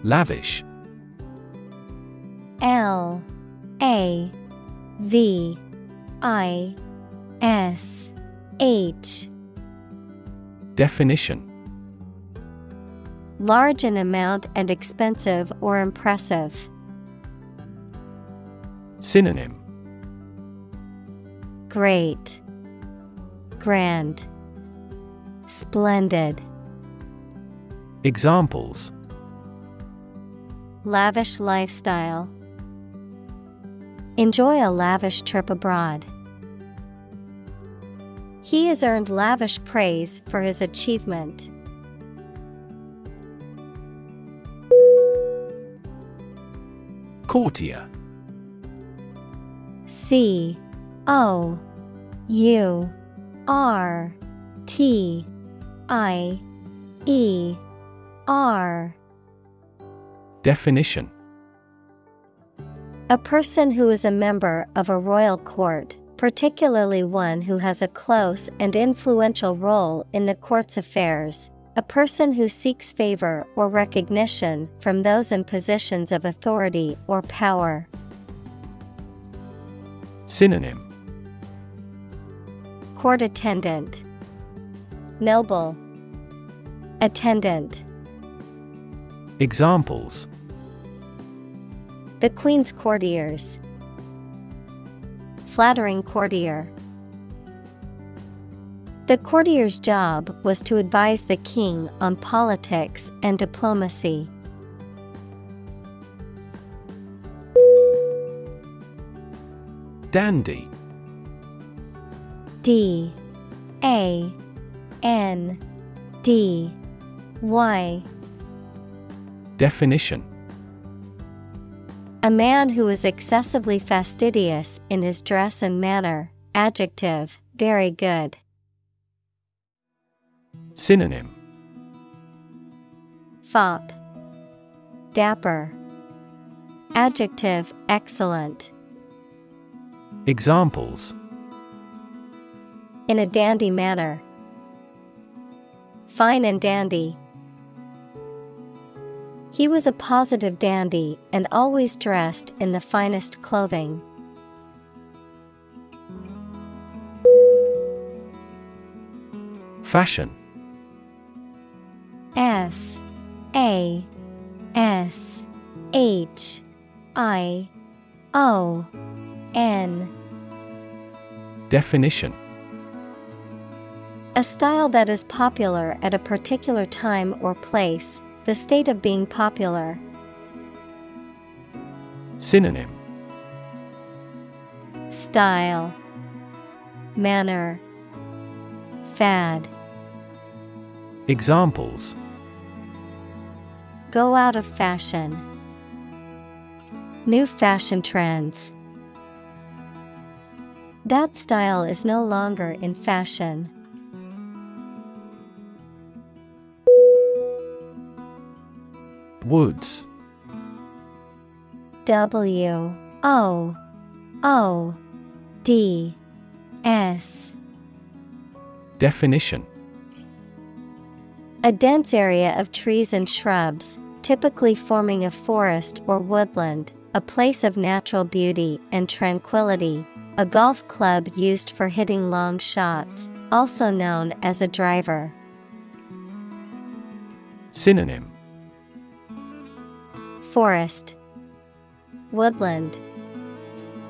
Lavish. L-A-V-I-S-H. Definition: large in amount and expensive or impressive. Synonym: great, grand, splendid. Examples: lavish lifestyle. Enjoy a lavish trip abroad. He has earned lavish praise for his achievement. Courtier. C-O-U-R-T-I-E-R. Definition: a person who is a member of a royal court, particularly one who has a close and influential role in the court's affairs, a person who seeks favor or recognition from those in positions of authority or power. Synonym: court attendant, noble, attendant. Examples: the Queen's courtiers. Flattering courtier. The courtier's job was to advise the king on politics and diplomacy. Dandy. D-A-N-D-Y. Definition: a man who is excessively fastidious in his dress and manner. Adjective, very good. Synonym: fop, dapper. Adjective, excellent. Examples: in a dandy manner. Fine and dandy. He was a positive dandy and always dressed in the finest clothing. Fashion. F-A-S-H-I-O-N. Definition: a style that is popular at a particular time or place, the state of being popular. Synonym: style, manner, fad. Examples: go out of fashion. New fashion trends. That style is no longer in fashion. Woods. W-O-O-D-S. Definition: a dense area of trees and shrubs, typically forming a forest or woodland, a place of natural beauty and tranquility, a golf club used for hitting long shots, also known as a driver. Synonym: forest, woodland,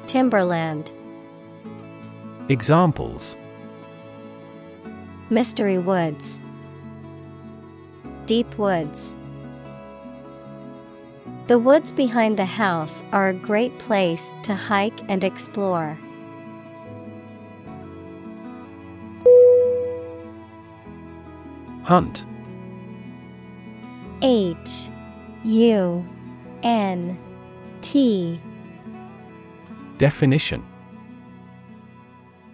timberland. Examples: mystery woods, deep woods. The woods behind the house are a great place to hike and explore. Hunt. H-U-N-T. Definition: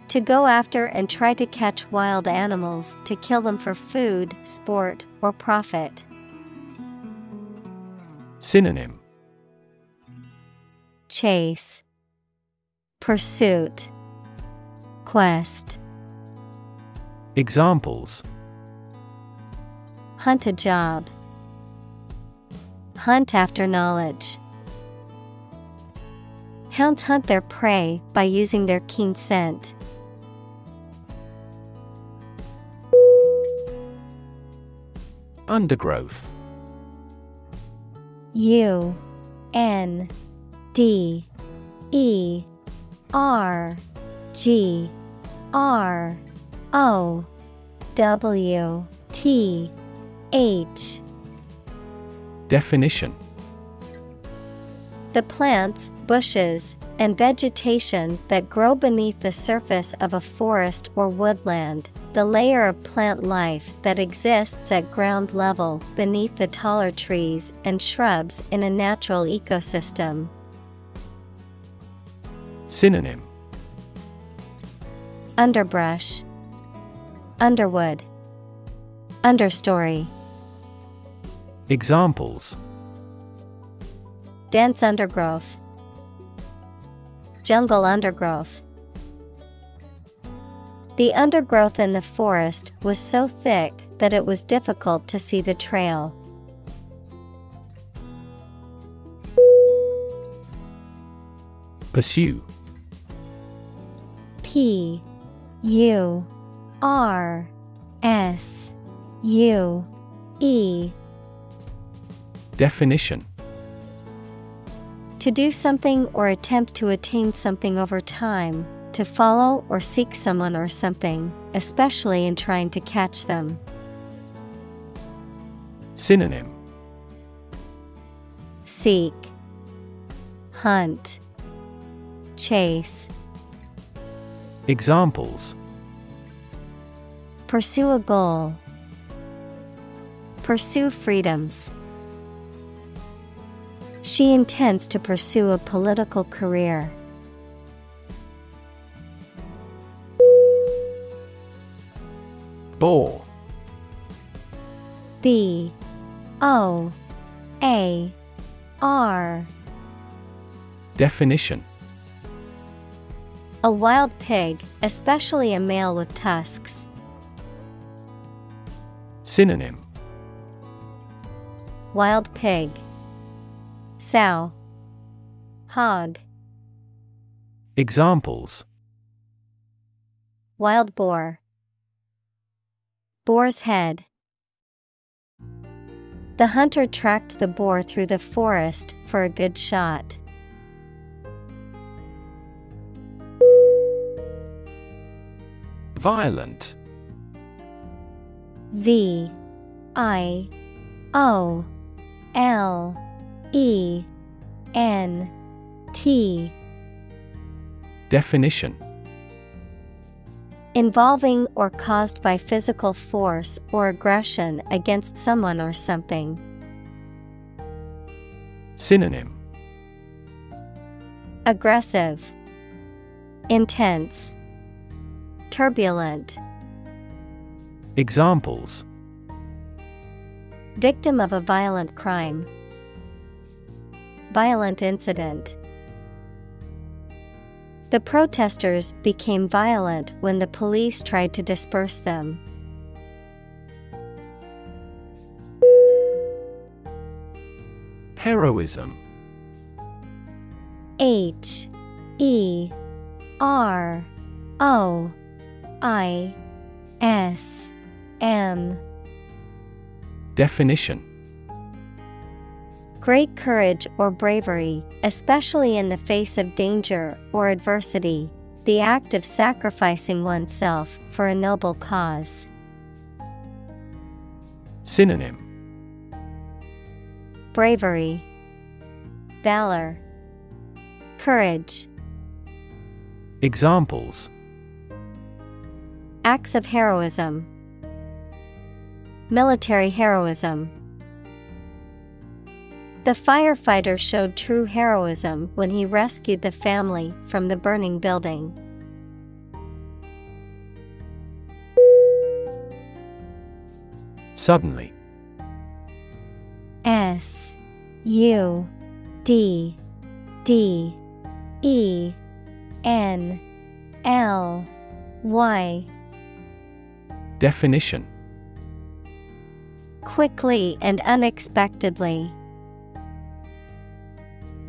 to go after and try to catch wild animals to kill them for food, sport, or profit. Synonym: chase, pursuit, quest. Examples: hunt a job. Hunt after knowledge. Hounds hunt their prey by using their keen scent. Undergrowth. U-N-D-E-R-G-R-O-W-T-H. Definition: the plants, bushes, and vegetation that grow beneath the surface of a forest or woodland, the layer of plant life that exists at ground level beneath the taller trees and shrubs in a natural ecosystem. Synonym: underbrush, underwood, understory. Examples: dense undergrowth, jungle undergrowth. The undergrowth in the forest was so thick that it was difficult to see the trail. Pursue. P-U-R-S-U-E. Definition: to do something or attempt to attain something over time, to follow or seek someone or something, especially in trying to catch them. Synonym: seek, hunt, chase. Examples: pursue a goal, pursue freedoms. She intends to pursue a political career. Bore. B-O-A-R. Definition: a wild pig, especially a male with tusks. Synonym: wild pig, sow, hog. Examples: wild boar, boar's head. The hunter tracked the boar through the forest for a good shot. Violent. V-I-O-L-E-N-T. Definition: involving or caused by physical force or aggression against someone or something. Synonym: aggressive, intense, turbulent. Examples: victim of a violent crime, violent incident. The protesters became violent when the police tried to disperse them. Heroism. H-E-R-O-I-S-M. Definition: great courage or bravery, especially in the face of danger or adversity, the act of sacrificing oneself for a noble cause. Synonym: bravery, valor, courage. Examples: acts of heroism, military heroism. The firefighter showed true heroism when he rescued the family from the burning building. Suddenly. S-U-D-D-E-N-L-Y. Definition: quickly and unexpectedly.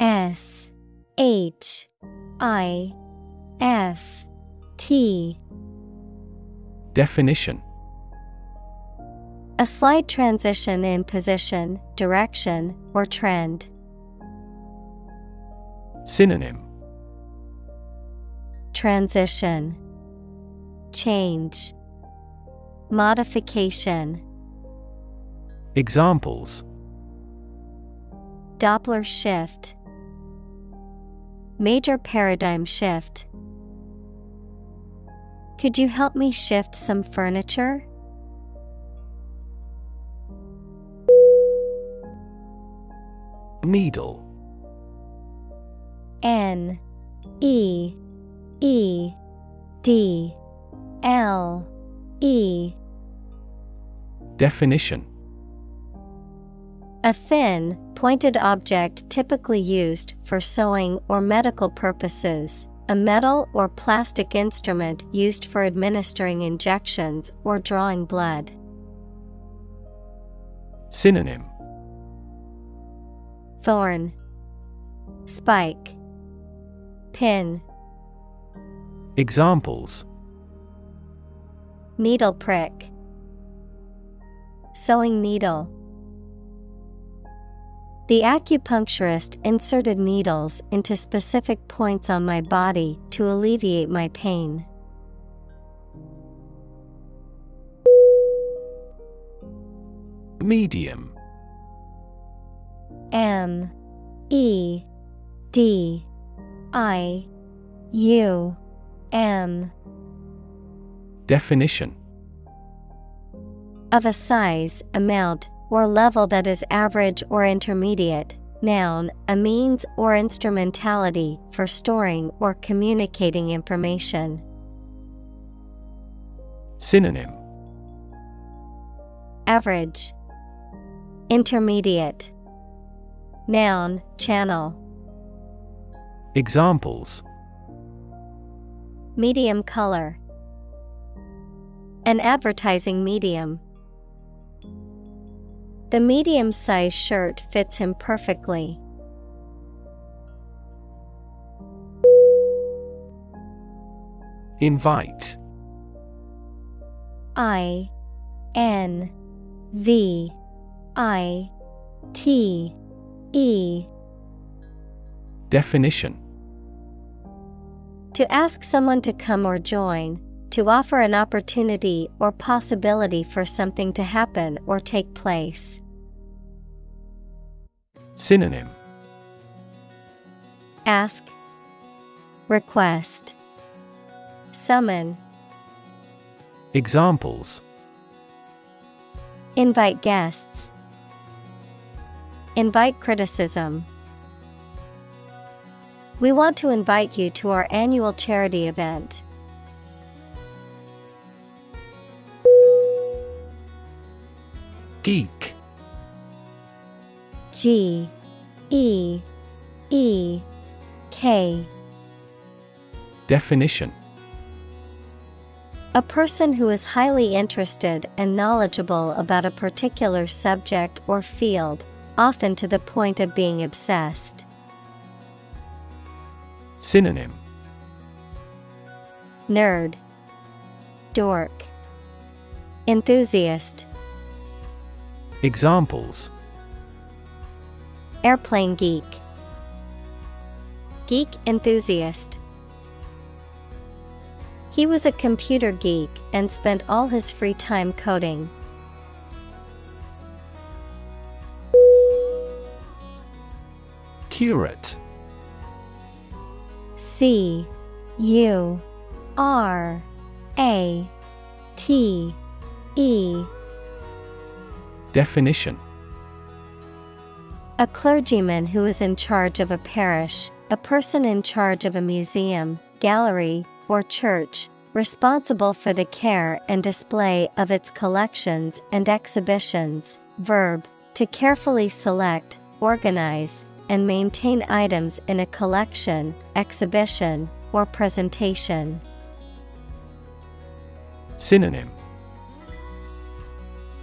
S-H-I-F-T. Definition: a slight transition in position, direction, or trend. Synonym: transition, change, modification. Examples: Doppler shift, major paradigm shift. Could you help me shift some furniture? Needle. N-E-E-D-L-E. Definition: a thin, pointed object typically used for sewing or medical purposes, a metal or plastic instrument used for administering injections or drawing blood. Synonym: thorn, spike, pin. Examples: needle prick, sewing needle. The acupuncturist inserted needles into specific points on my body to alleviate my pain. Medium. M-E-D-I-U-M. Definition: of a size, amount, or level that is average or intermediate. Noun, a means or instrumentality for storing or communicating information. Synonym: average, intermediate. Noun, channel. Examples: medium color, an advertising medium. The medium-sized shirt fits him perfectly. Invite. I-N-V-I-T-E. Definition: to ask someone to come or join, to offer an opportunity or possibility for something to happen or take place. Synonym: ask, request, summon. Examples: invite guests, invite criticism. We want to invite you to our annual charity event. Geek. G-E-E-K. Definition: a person who is highly interested and knowledgeable about a particular subject or field, often to the point of being obsessed. Synonym: nerd, dork, enthusiast. Examples: airplane geek, geek enthusiast. He was a computer geek and spent all his free time coding. Curate. C-U-R-A-T-E. Definition: a clergyman who is in charge of a parish, a person in charge of a museum, gallery, or church, responsible for the care and display of its collections and exhibitions. Verb, to carefully select, organize, and maintain items in a collection, exhibition, or presentation. Synonym: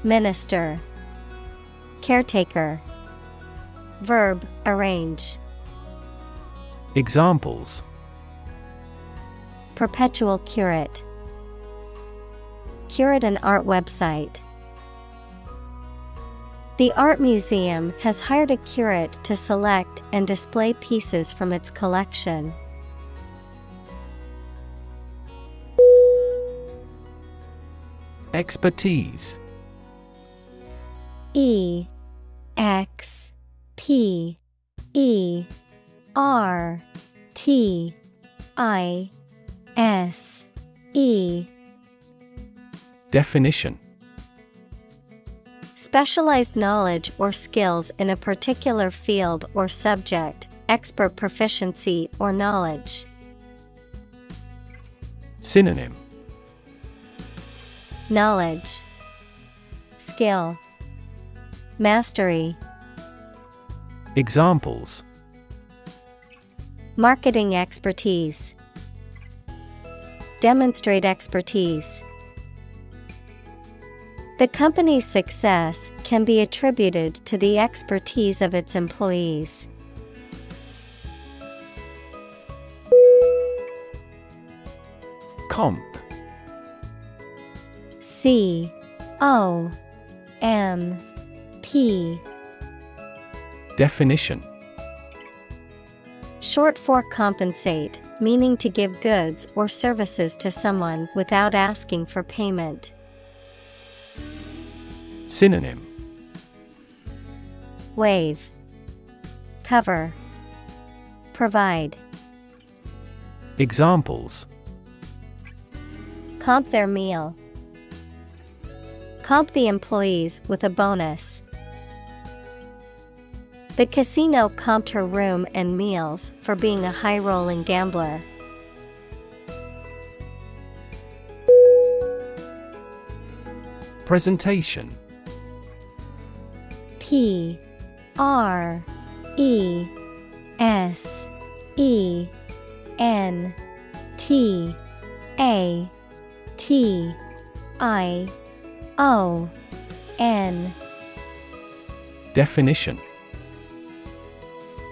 minister, caretaker. Verb, arrange. Examples: perpetual curate, curate an art website. The art museum has hired a curate to select and display pieces from its collection. Expertise. E X P E R T I S E. Definition: specialized knowledge or skills in a particular field or subject, expert proficiency or knowledge. Synonym: knowledge, skill, mastery. Examples: marketing expertise, Demonstrate expertise. The company's success can be attributed to the expertise of its employees. Comp. C-O-M-P. Definition. Short for compensate, meaning to give goods or services to someone without asking for payment. Synonym. Waive, cover, provide. Examples. Comp their meal. Comp the employees with a bonus. The casino comped her room and meals for being a high-rolling gambler. Presentation. P-R-E-S-E-N-T-A-T-I-O-N. Definition.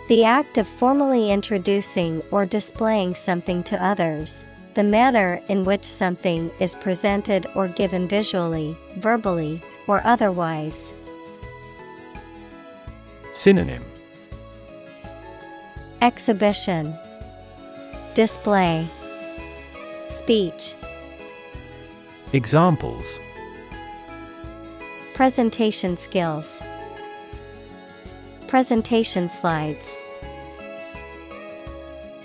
The act of formally introducing or displaying something to others, the manner in which something is presented or given visually, verbally, or otherwise. Synonym. Exhibition, display, speech. Examples. Presentation skills. Presentation slides.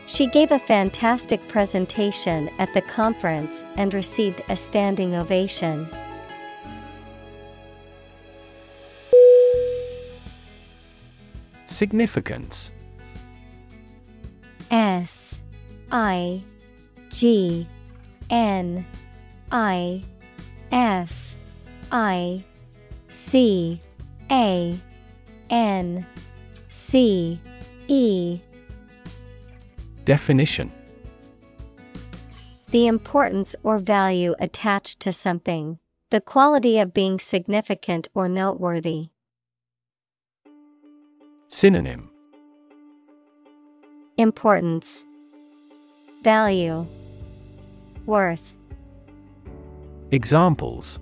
She gave a fantastic presentation at the conference and received a standing ovation. Significance. S-I-G-N-I-F-I-C-A-N-C-E. Definition. The importance or value attached to something, the quality of being significant or noteworthy. Synonym. Importance, value, worth. Examples.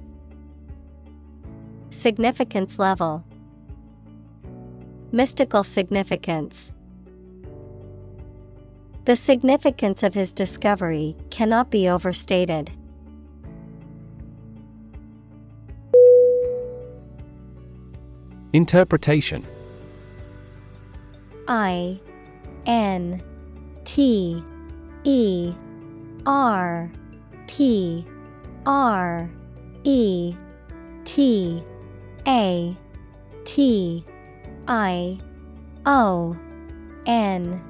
Significance level. Mystical significance. The significance of his discovery cannot be overstated. Interpretation. I-N-T-E-R-P-R-E-T-A-T-I-O-N.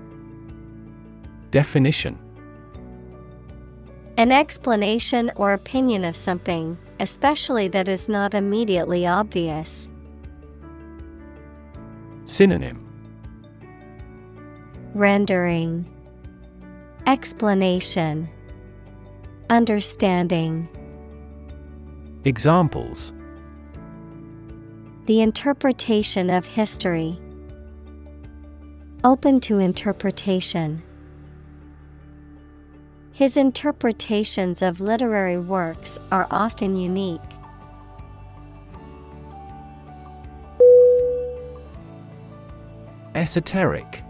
Definition. An explanation or opinion of something, especially that is not immediately obvious. Synonym. Rendering, explanation, understanding. Examples. The interpretation of history. Open to interpretation. His interpretations of literary works are often unique. Esoteric.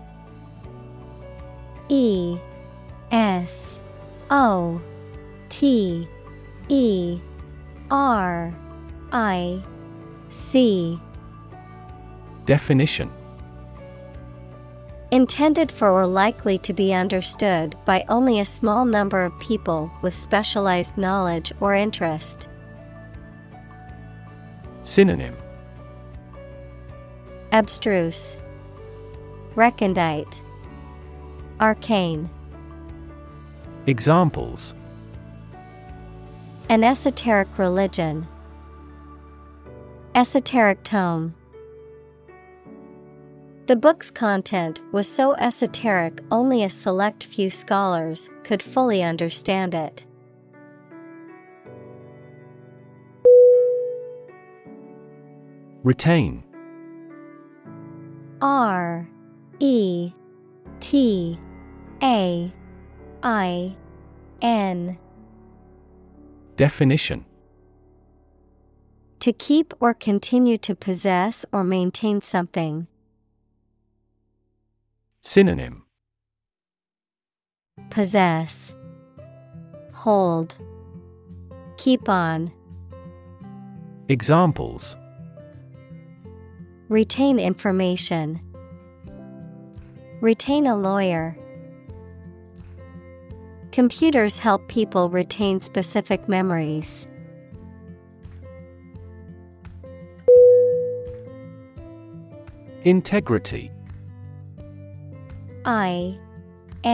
E-S-O-T-E-R-I-C. Definition. Intended for or likely to be understood by only a small number of people with specialized knowledge or interest. Synonym. Abstruse, recondite, arcane. Examples. An esoteric religion. Esoteric tome. The book's content was so esoteric only a select few scholars could fully understand it. Retain. R-E-T-A-I-N. Definition. To keep or continue to possess or maintain something. Synonym. Possess, hold, keep on. Examples. Retain information. Retain a lawyer. Computers help people retain specific memories. Integrity. I-N-T-E-G-R-I-T-Y.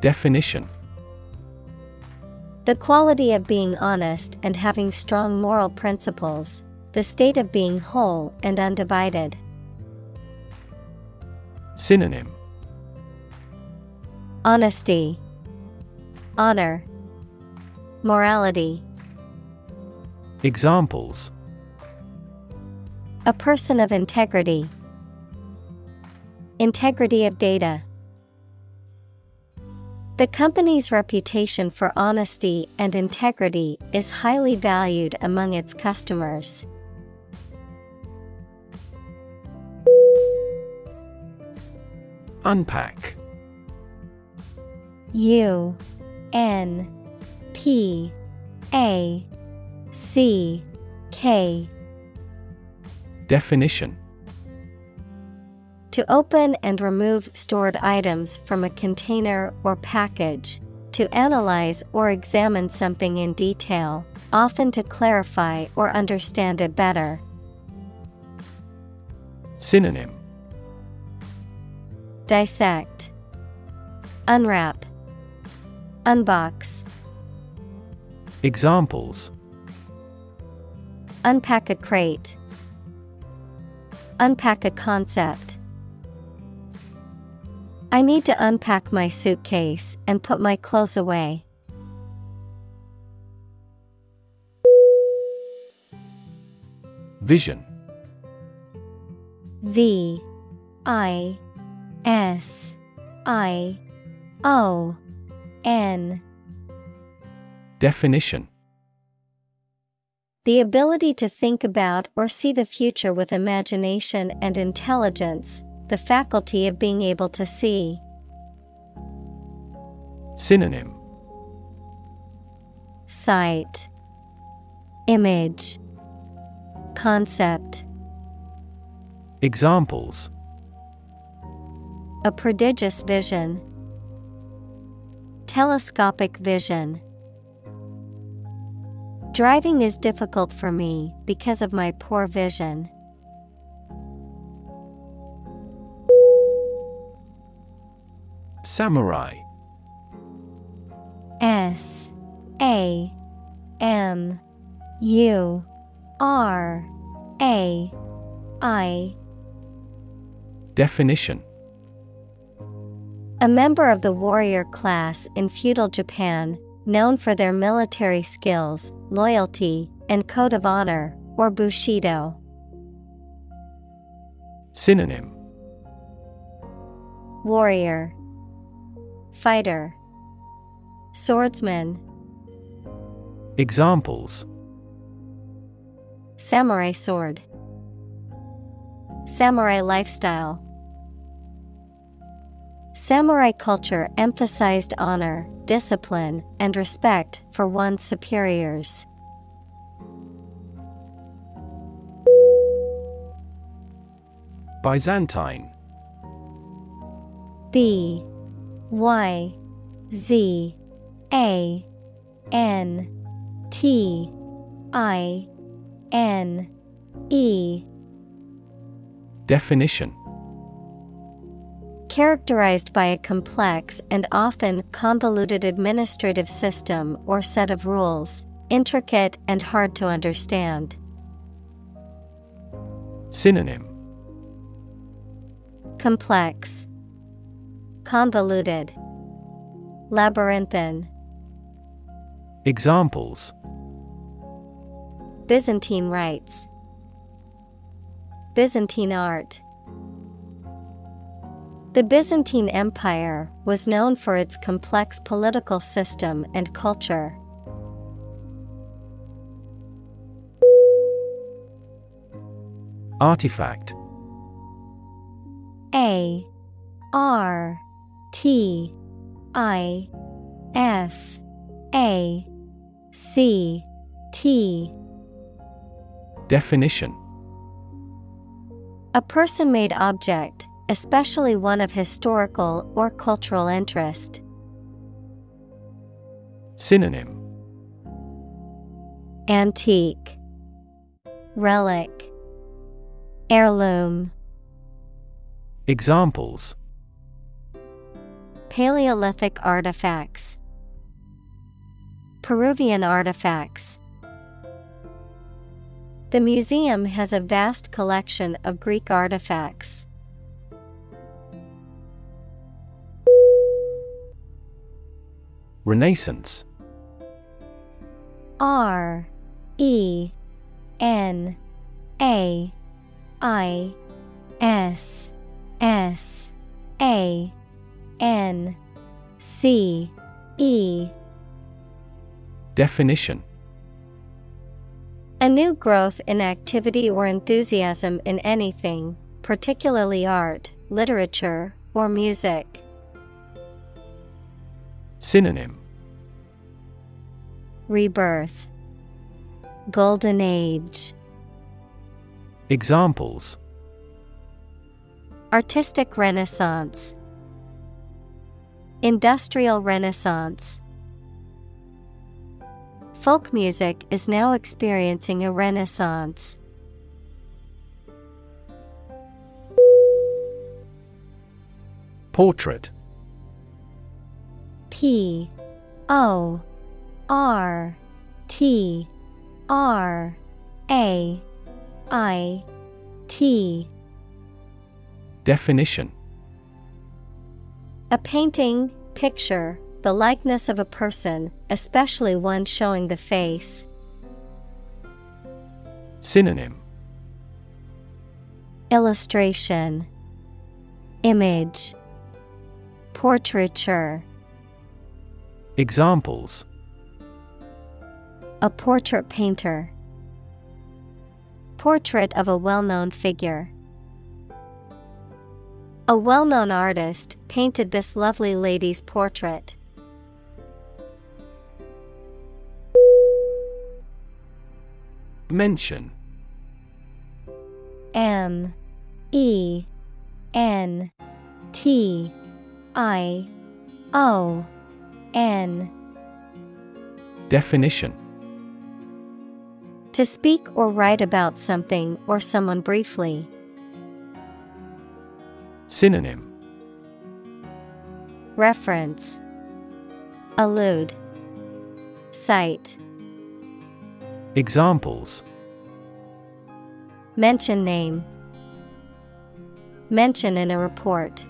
Definition. The quality of being honest and having strong moral principles, the state of being whole and undivided. Synonym. Honesty, honor, morality. Examples. A person of integrity. Integrity of data. The company's reputation for honesty and integrity is highly valued among its customers. Unpack. U N P A C K. Definition. To open and remove stored items from a container or package, to analyze or examine something in detail, often to clarify or understand it better. Synonym. Dissect, unwrap, unbox. Examples. Unpack a crate. Unpack a concept. I need to unpack my suitcase and put my clothes away. Vision. V-I-S-I-O-N. Definition. The ability to think about or see the future with imagination and intelligence, the faculty of being able to see. Synonym. Sight, image, concept. Examples. A prodigious vision. Telescopic vision. Driving is difficult for me because of my poor vision. Samurai. S-A-M-U-R-A-I. Definition. A member of the warrior class in feudal Japan, known for their military skills, loyalty, and code of honor, or Bushido. Synonym. Warrior, fighter, swordsman. Examples. Samurai sword. Samurai lifestyle. Samurai culture emphasized honor, discipline, and respect for one's superiors. Byzantine. B-Y-Z-A-N-T-I-N-E. Definition. Characterized by a complex and often convoluted administrative system or set of rules, intricate and hard to understand. Synonym. Complex, Convoluted, labyrinthine. Examples: Byzantine rites, Byzantine art. The Byzantine Empire was known for its complex political system and culture. Artifact. ARTIFACT. Definition: a person-made object, especially one of historical or cultural interest. Synonym: antique, relic, heirloom. Examples: Paleolithic artifacts, Peruvian artifacts. The museum has a vast collection of Greek artifacts. Renaissance. RENAISSANCE. Definition: a new growth in activity or enthusiasm in anything, particularly art, literature, or music. Synonym: rebirth, golden age. Examples: artistic renaissance, industrial renaissance. Folk music is now experiencing a renaissance. Portrait. PORTRAIT. Definition: a painting, picture, the likeness of a person, especially one showing the face. Synonym: illustration, image, portraiture. Examples: a portrait painter, portrait of a well-known figure. A well-known artist painted this lovely lady's portrait. Mention. MENTION. Definition: to speak or write about something or someone briefly. Synonym: reference, allude, cite. Examples: mention name, mention in a report.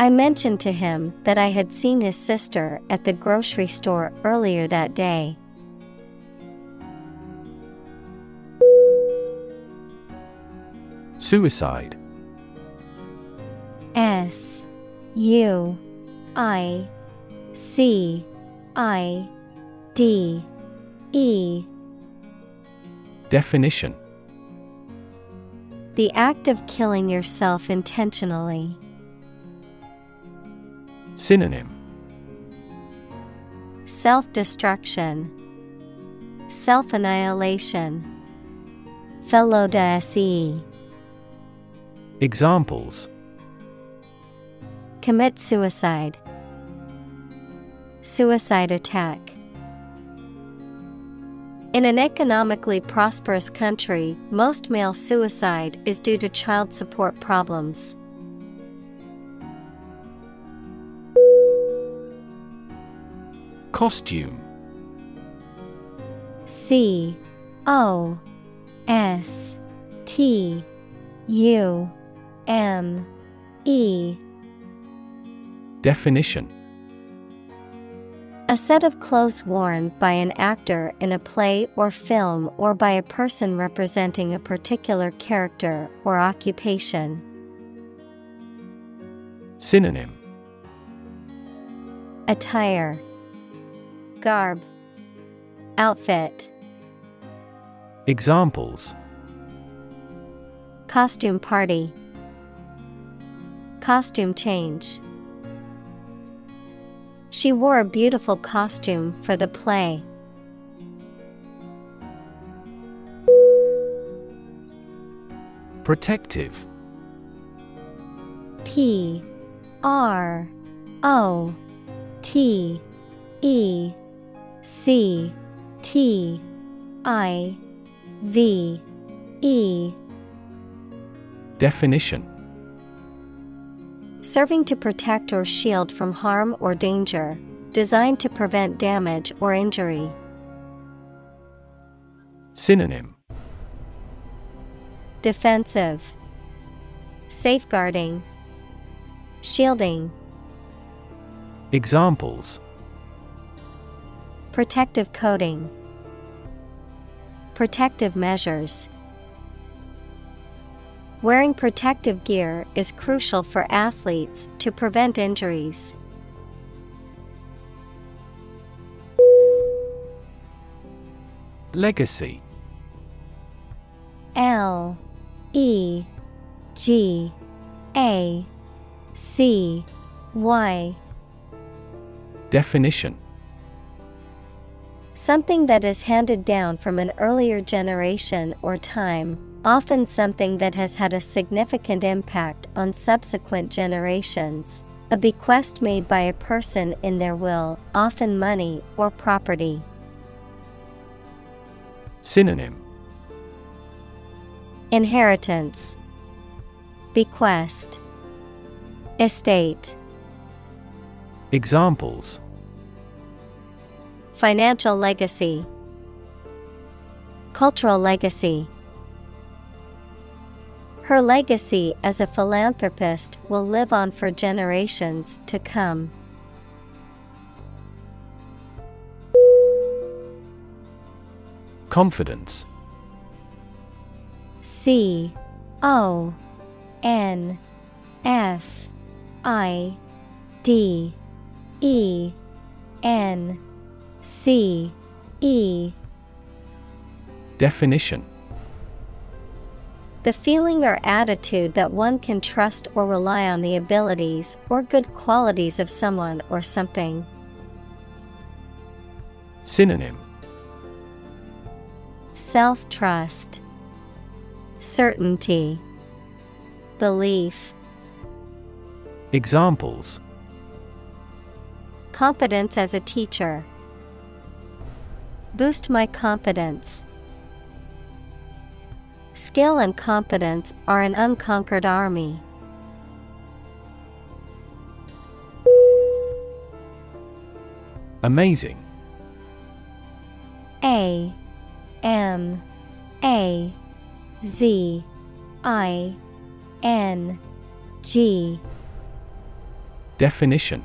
I mentioned to him that I had seen his sister at the grocery store earlier that day. Suicide. SUICIDE. Definition: the act of killing yourself intentionally. Synonym: self-destruction, self-annihilation, felodicee. Examples: commit suicide, suicide attack. In an economically prosperous country, most male suicide is due to child support problems. Costume. C-O-S-T-U-M-E. E. Definition: a set of clothes worn by an actor in a play or film or by a person representing a particular character or occupation. Synonym: attire, garb, outfit. Examples: costume party, costume change. She wore a beautiful costume for the play. Protective. Protective. Definition: serving to protect or shield from harm or danger, designed to prevent damage or injury. Synonym: defensive, safeguarding, shielding. Examples: protective coating, protective measures. Wearing protective gear is crucial for athletes to prevent injuries. Legacy. L-E-G-A-C-Y. Definition: something that is handed down from an earlier generation or time, often something that has had a significant impact on subsequent generations, a bequest made by a person in their will, often money or property. Synonym: inheritance, bequest, estate. Examples: financial legacy, cultural legacy. Her legacy as a philanthropist will live on for generations to come. Confidence. C-O-N-F-I-D-E-N-C-E. Definition: the feeling or attitude that one can trust or rely on the abilities or good qualities of someone or something. Synonym: self-trust, certainty, belief. Examples: competence as a teacher, boost my confidence. Skill and competence are an unconquered army. Amazing. A-M-A-Z-I-N-G. Definition: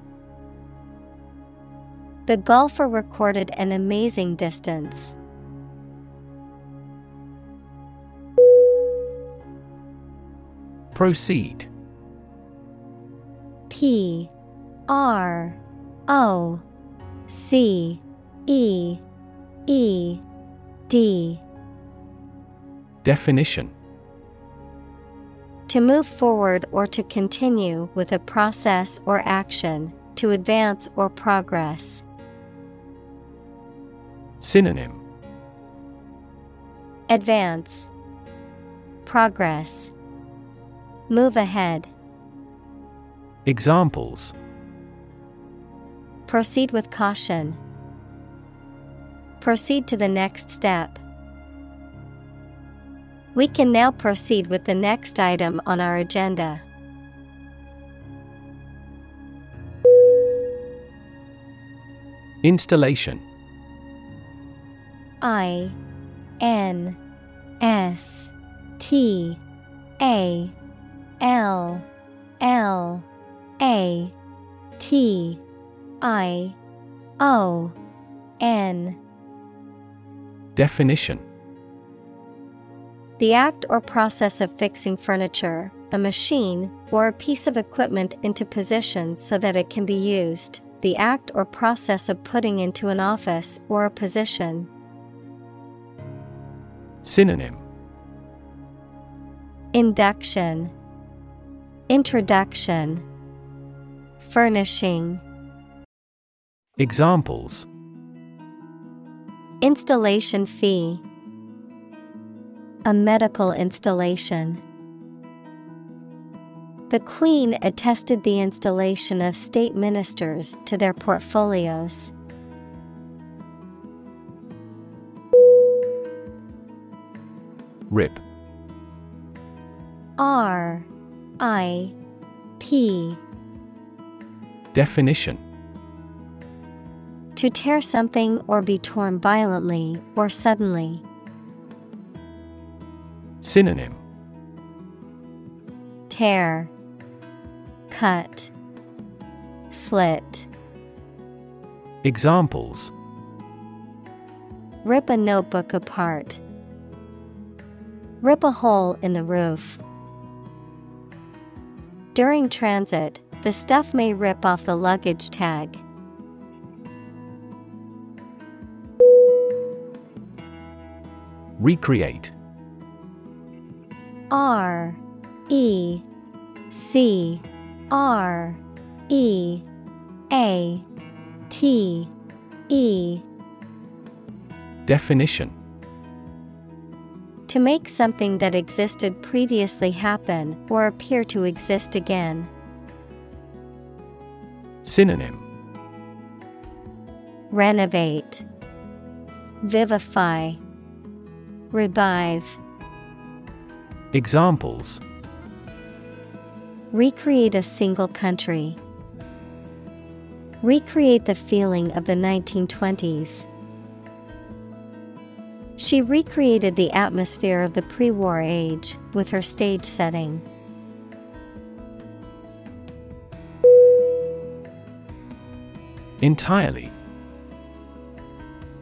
The golfer recorded an amazing distance. Proceed. P-R-O-C-E-E-D. Definition: to move forward or to continue with a process or action, to advance or progress. Synonym: advance, progress, move ahead. Examples: Proceed with caution. Proceed to the next step. We can now proceed with the next item on our agenda. Installation. INSTALLATION. Definition. The act or process of fixing furniture, a machine, or a piece of equipment into position so that it can be used. The act or process of putting into an office or a position. Synonym. Induction, introduction, furnishing. Examples. Installation fee. A medical installation. The Queen attested the installation of state ministers to their portfolios. RIP. R-I-P. Definition. To tear something or be torn violently or suddenly. Synonym. Tear, cut, slit. Examples. Rip a notebook apart. Rip a hole in the roof. During transit, the stuff may rip off the luggage tag. Recreate. R-E-C-R-E-A-T-E. Definition. To make something that existed previously happen or appear to exist again. Synonym. Renovate, vivify, revive. Examples. Recreate a single country. Recreate the feeling of the 1920s. She recreated the atmosphere of the pre-war age with her stage setting. Entirely.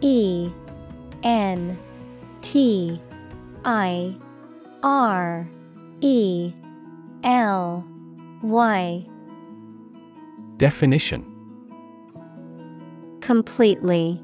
E. N. T. I. R-E-L-Y. Definition. Completely.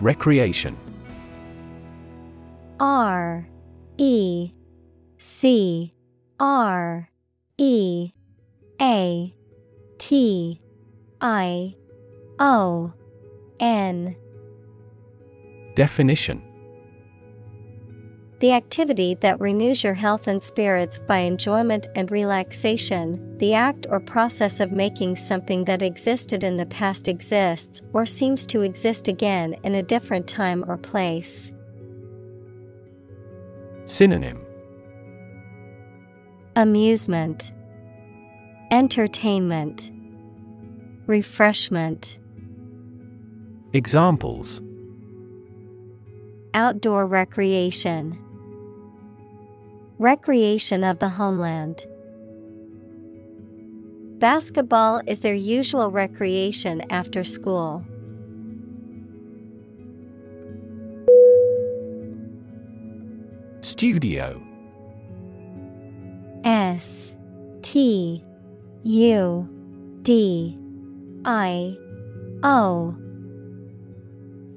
Recreation. R-E-C-R-E-A-T-I-O-N. Definition. The activity that renews your health and spirits by enjoyment and relaxation, the act or process of making something that existed in the past exists or seems to exist again in a different time or place. Synonym. Amusement, entertainment, refreshment. Examples. Outdoor recreation. Recreation of the homeland. Basketball is their usual recreation after school. Studio. S. T. U. D. I-O.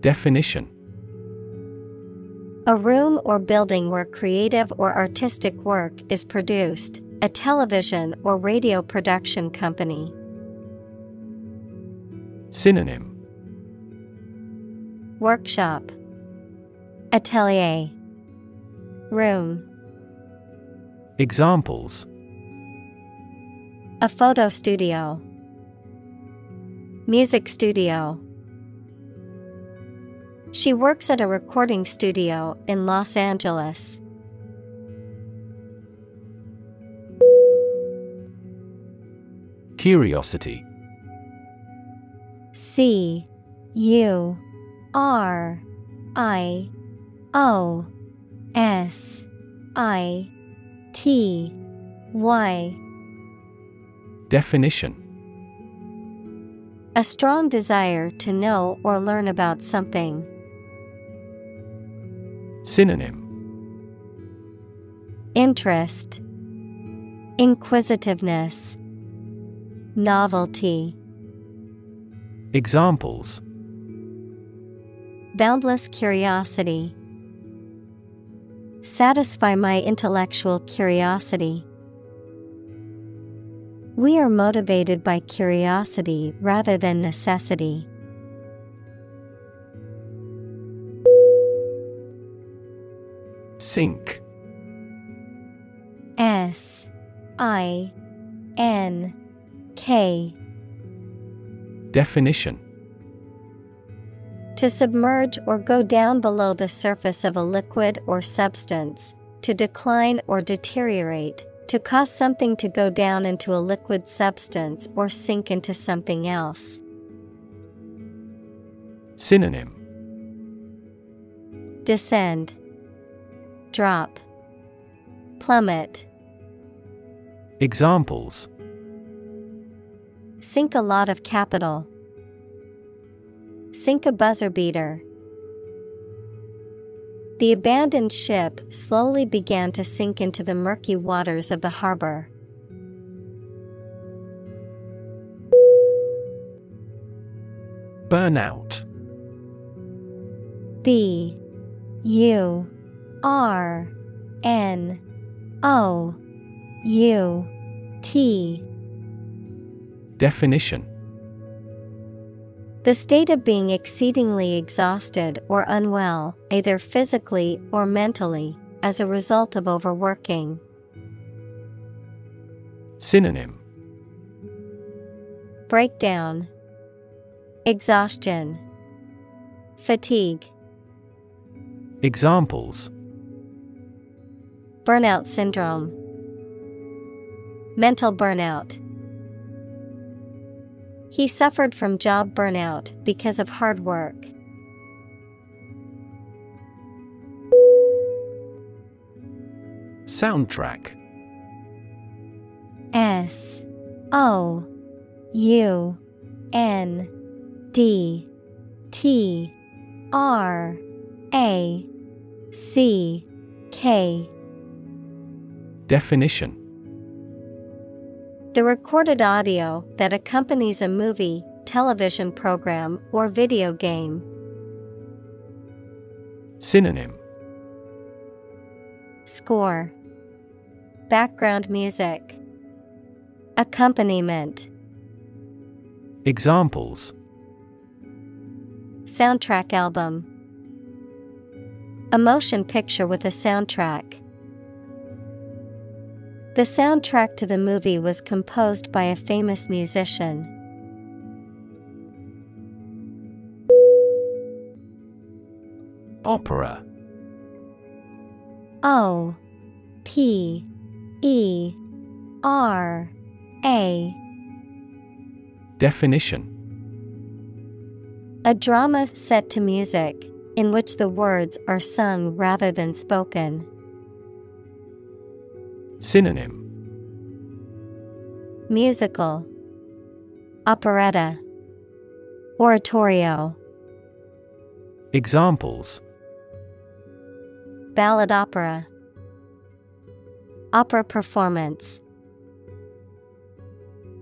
Definition: a room or building where creative or artistic work is produced, a television or radio production company. Synonym: workshop, atelier, room. Examples: a photo studio, music studio. She works at a recording studio in Los Angeles. Curiosity. C-U-R-I-O-S-I-T-Y. Definition: a strong desire to know or learn about something. Synonym: interest, inquisitiveness, novelty. Examples: boundless curiosity. Satisfy my intellectual curiosity. We are motivated by curiosity rather than necessity. Sink. S-I-N-K. Definition: to submerge or go down below the surface of a liquid or substance, to decline or deteriorate, to cause something to go down into a liquid substance or sink into something else. Synonym: descend, drop, plummet. Examples: sink a lot of capital. Sink a buzzer beater. The abandoned ship slowly began to sink into the murky waters of the harbor. Burnout. B-U-R-N-O-U-T. Definition: the state of being exceedingly exhausted or unwell, either physically or mentally, as a result of overworking. Synonym: breakdown, exhaustion, fatigue. Examples: burnout syndrome, mental burnout. He suffered from job burnout because of hard work. Soundtrack. S-O-U-N-D-T-R-A-C-K. Definition: the recorded audio that accompanies a movie, television program, or video game. Synonym: score, background music, accompaniment. Examples: soundtrack album, a motion picture with a soundtrack. The soundtrack to the movie was composed by a famous musician. Opera. O-P-E-R-A. Definition: a drama set to music, in which the words are sung rather than spoken. Synonym: musical, operetta, oratorio. Examples: ballad opera, opera performance.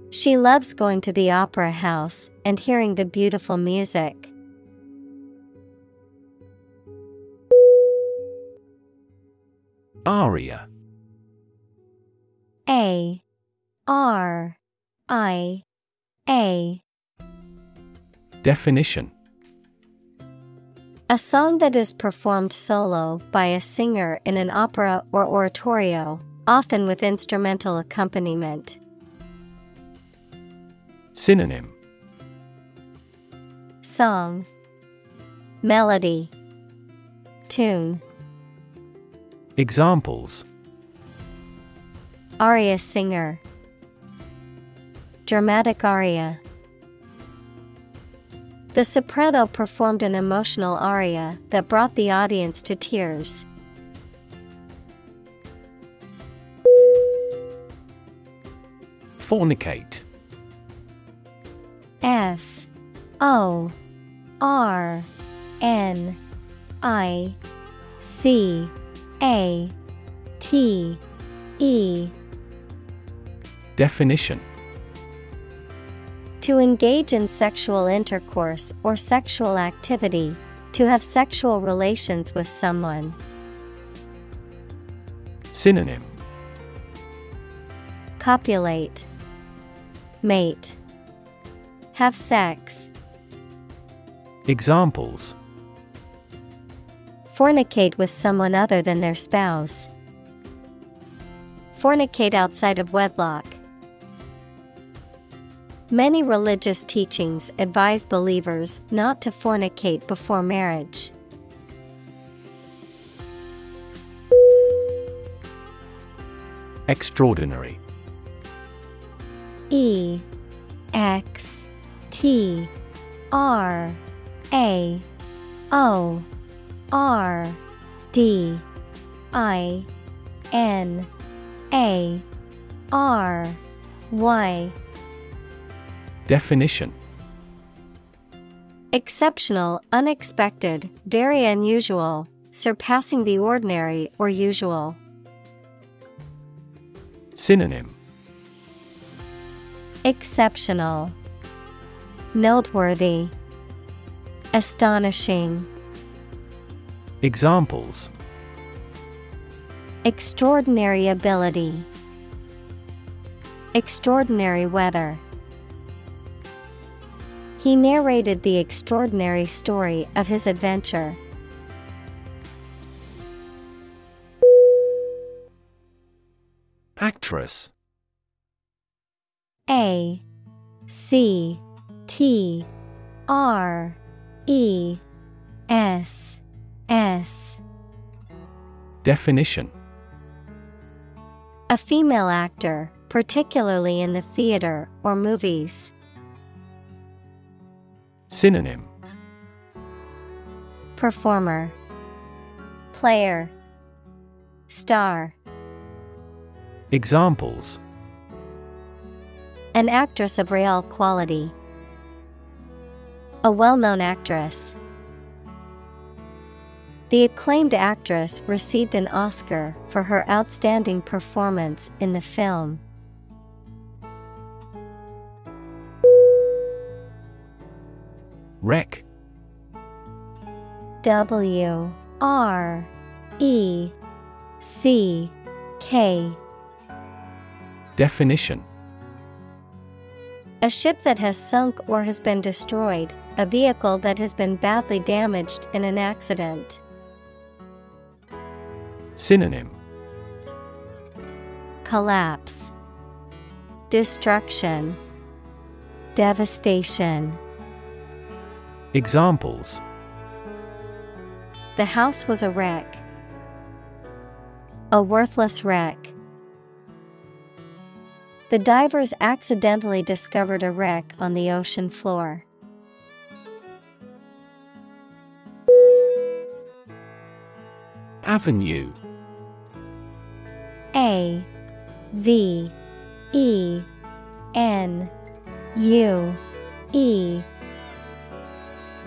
She loves going to the opera house and hearing the beautiful music. Aria. A-R-I-A. Definition: a song that is performed solo by a singer in an opera or oratorio, often with instrumental accompaniment. Synonym: song, melody, tune. Examples: aria singer, dramatic aria. The soprano performed an emotional aria that brought the audience to tears. Fornicate. F-O-R-N-I-C-A-T-E. Definition: to engage in sexual intercourse or sexual activity, to have sexual relations with someone. Synonym: copulate, mate, have sex. Examples: fornicate with someone other than their spouse. Fornicate outside of wedlock. Many religious teachings advise believers not to fornicate before marriage. Extraordinary. E-X-T-R-A-O-R-D-I-N-A-R-Y. Definition: exceptional, unexpected, very unusual, surpassing the ordinary or usual. Synonym: exceptional, noteworthy, astonishing. Examples: extraordinary ability, extraordinary weather. He narrated the extraordinary story of his adventure. Actress. A-C-T-R-E-S-S. Definition: a female actor, particularly in the theater or movies. Synonym: performer, player, star. Examples: an actress of real quality, a well-known actress. The acclaimed actress received an Oscar for her outstanding performance in the film. Wreck. W-R-E-C-K. Definition: a ship that has sunk or has been destroyed, a vehicle that has been badly damaged in an accident. Synonym: collapse, destruction, devastation. Examples: the house was a wreck, a worthless wreck. The divers accidentally discovered a wreck on the ocean floor. Avenue. A V E N U E.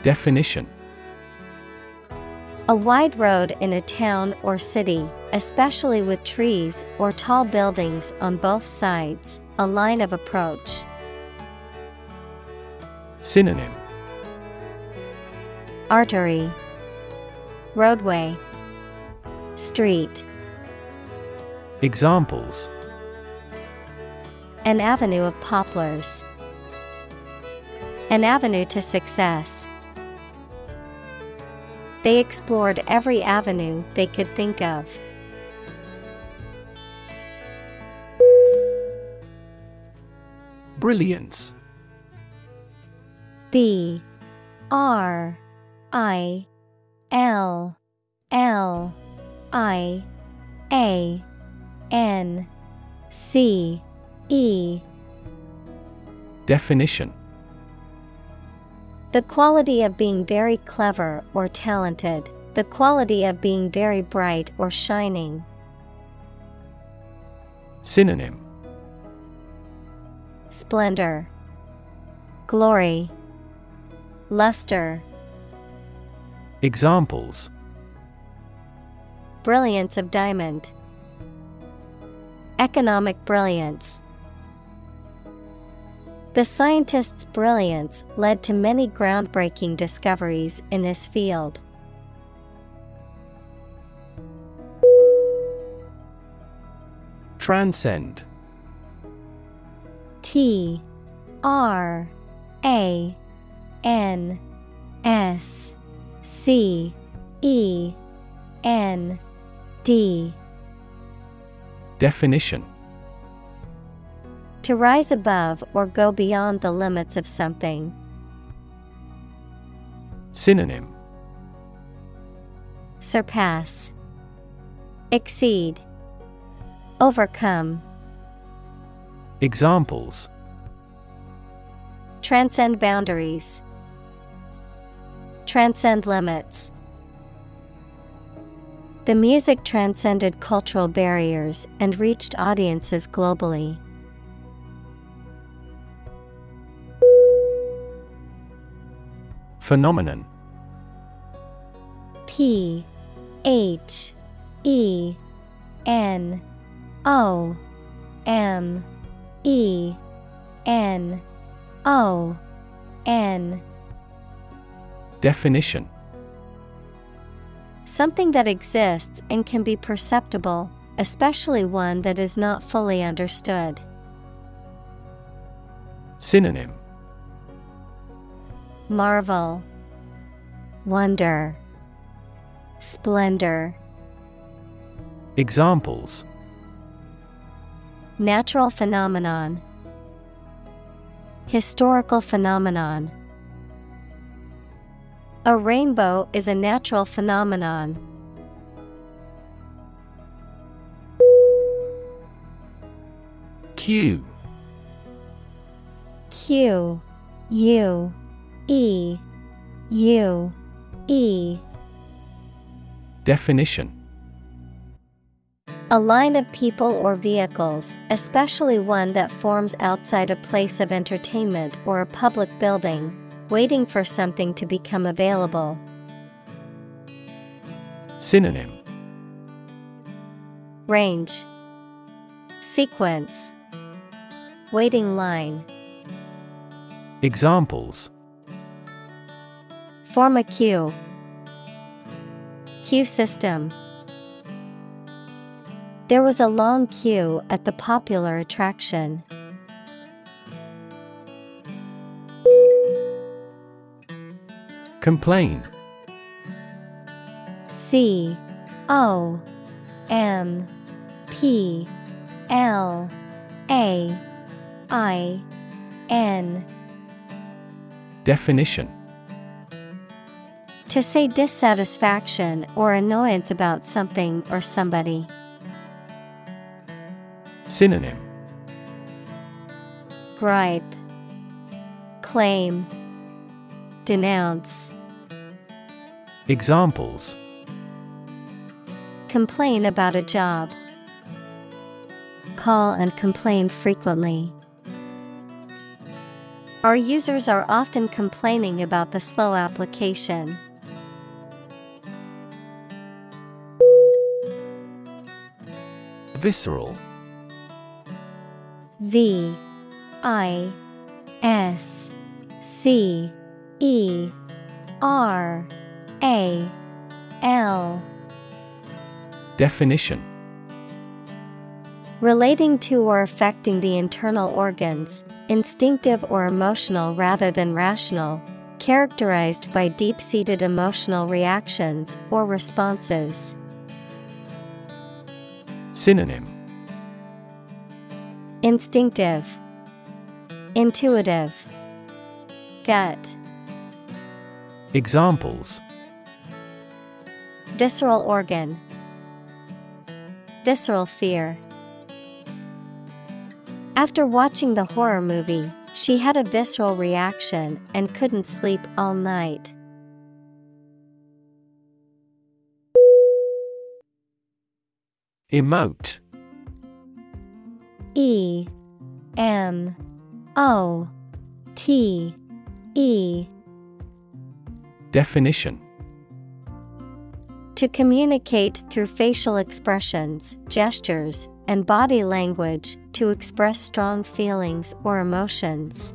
Definition: a wide road in a town or city, especially with trees or tall buildings on both sides, a line of approach. Synonym: artery, roadway, street. Examples: an avenue of poplars. An avenue to success. They explored every avenue they could think of. Brilliance. B-R-I-L-L-I-A-N-C-E. Definition: the quality of being very clever or talented, the quality of being very bright or shining. Synonym: splendor, glory, luster. Examples: brilliance of diamond, economic brilliance. The scientist's brilliance led to many groundbreaking discoveries in his field. Transcend. T-R-A-N-S-C-E-N-D. Definition: to rise above or go beyond the limits of something. Synonym: surpass, exceed, overcome. Examples: transcend boundaries, transcend limits. The music transcended cultural barriers and reached audiences globally. Phenomenon. P-H-E-N-O-M-E-N. Definition: something that exists and can be perceptible, especially one that is not fully understood. Synonym: marvel, wonder, splendor. Examples: natural phenomenon, historical phenomenon. A rainbow is a natural phenomenon. Q. Q. U. E. U. E. Definition: a line of people or vehicles, especially one that forms outside a place of entertainment or a public building, waiting for something to become available. Synonym: range, sequence, waiting line. Examples: form a queue, queue system. There was a long queue at the popular attraction. Complain. C-O-M-P-L-A-I-N. Definition: to say dissatisfaction or annoyance about something or somebody. Synonym: gripe, claim, denounce. Examples: complain about a job, call and complain frequently. Our users are often complaining about the slow application. Visceral. V-I-S-C-E-R-A-L. Definition: relating to or affecting the internal organs, instinctive or emotional rather than rational, characterized by deep-seated emotional reactions or responses. Synonym: instinctive, intuitive, gut. Examples: visceral organ, visceral fear. After watching the horror movie, she had a visceral reaction and couldn't sleep all night. Emote. E-M-O-T-E. Definition: to communicate through facial expressions, gestures, and body language, to express strong feelings or emotions.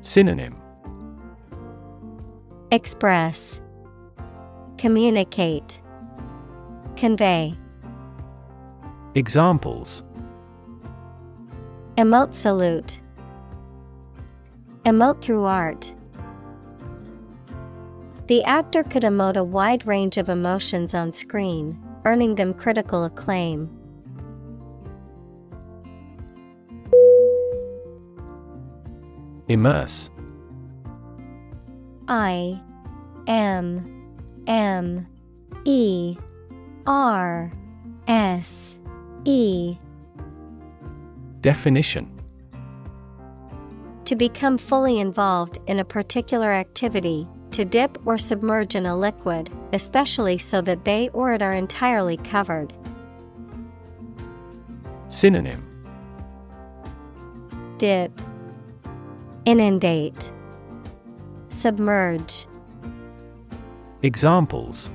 Synonym: express, communicate, convey. Examples: emote salute, emote through art. The actor could emote a wide range of emotions on screen, earning them critical acclaim. Immerse. I-M-M-E-R-S-E. Definition: to become fully involved in a particular activity, to dip or submerge in a liquid, especially so that they or it are entirely covered. Synonym: dip, inundate, submerge. Examples: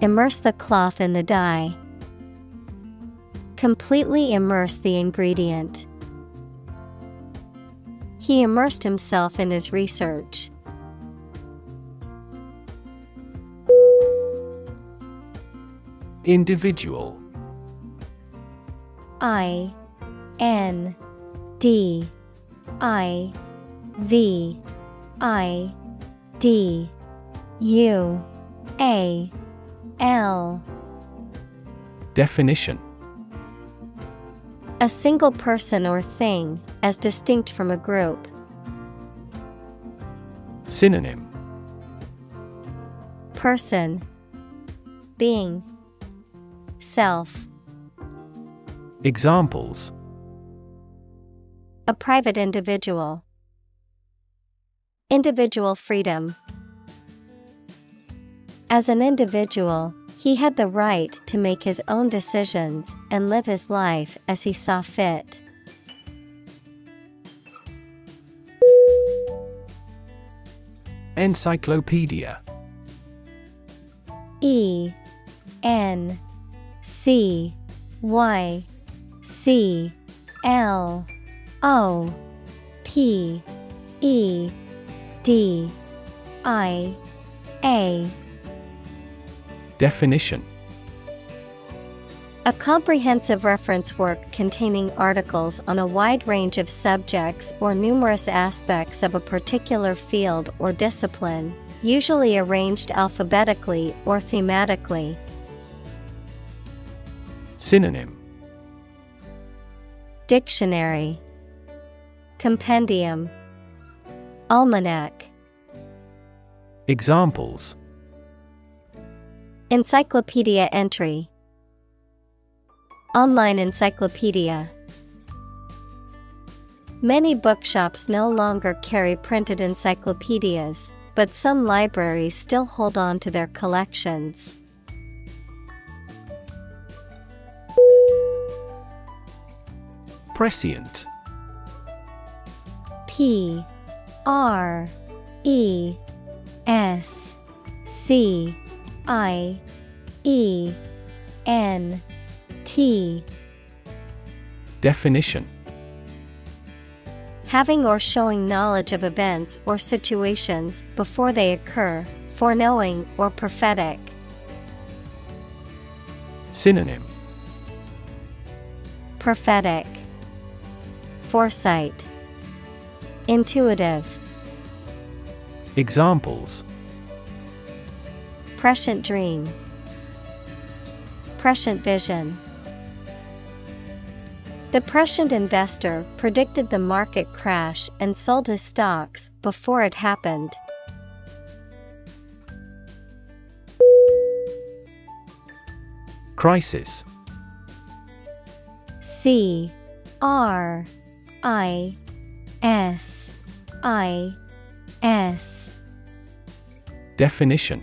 immerse the cloth in the dye, completely immerse the ingredient. He immersed himself in his research. Individual. I-N-D-I-V-I-D-U-A-L. Definition: a single person or thing, as distinct from a group. Synonym: person, being, self. Examples: a private individual, individual freedom. As an individual, he had the right to make his own decisions and live his life as he saw fit. Encyclopedia. E-N-C-Y-C-L-O-P-E-D-I-A. Definition: a comprehensive reference work containing articles on a wide range of subjects or numerous aspects of a particular field or discipline, usually arranged alphabetically or thematically. Synonym: dictionary, compendium, almanac. Examples: encyclopedia entry, online encyclopedia. Many bookshops no longer carry printed encyclopedias, but some libraries still hold on to their collections. Prescient. P-R-E-S-C I-E-N-T Definition: having or showing knowledge of events or situations before they occur, foreknowing or prophetic. Synonym: prophetic, foresight, intuitive. Examples: prescient dream, prescient vision. The prescient investor predicted the market crash and sold his stocks before it happened. Crisis. C-R-I-S-I-S. Definition: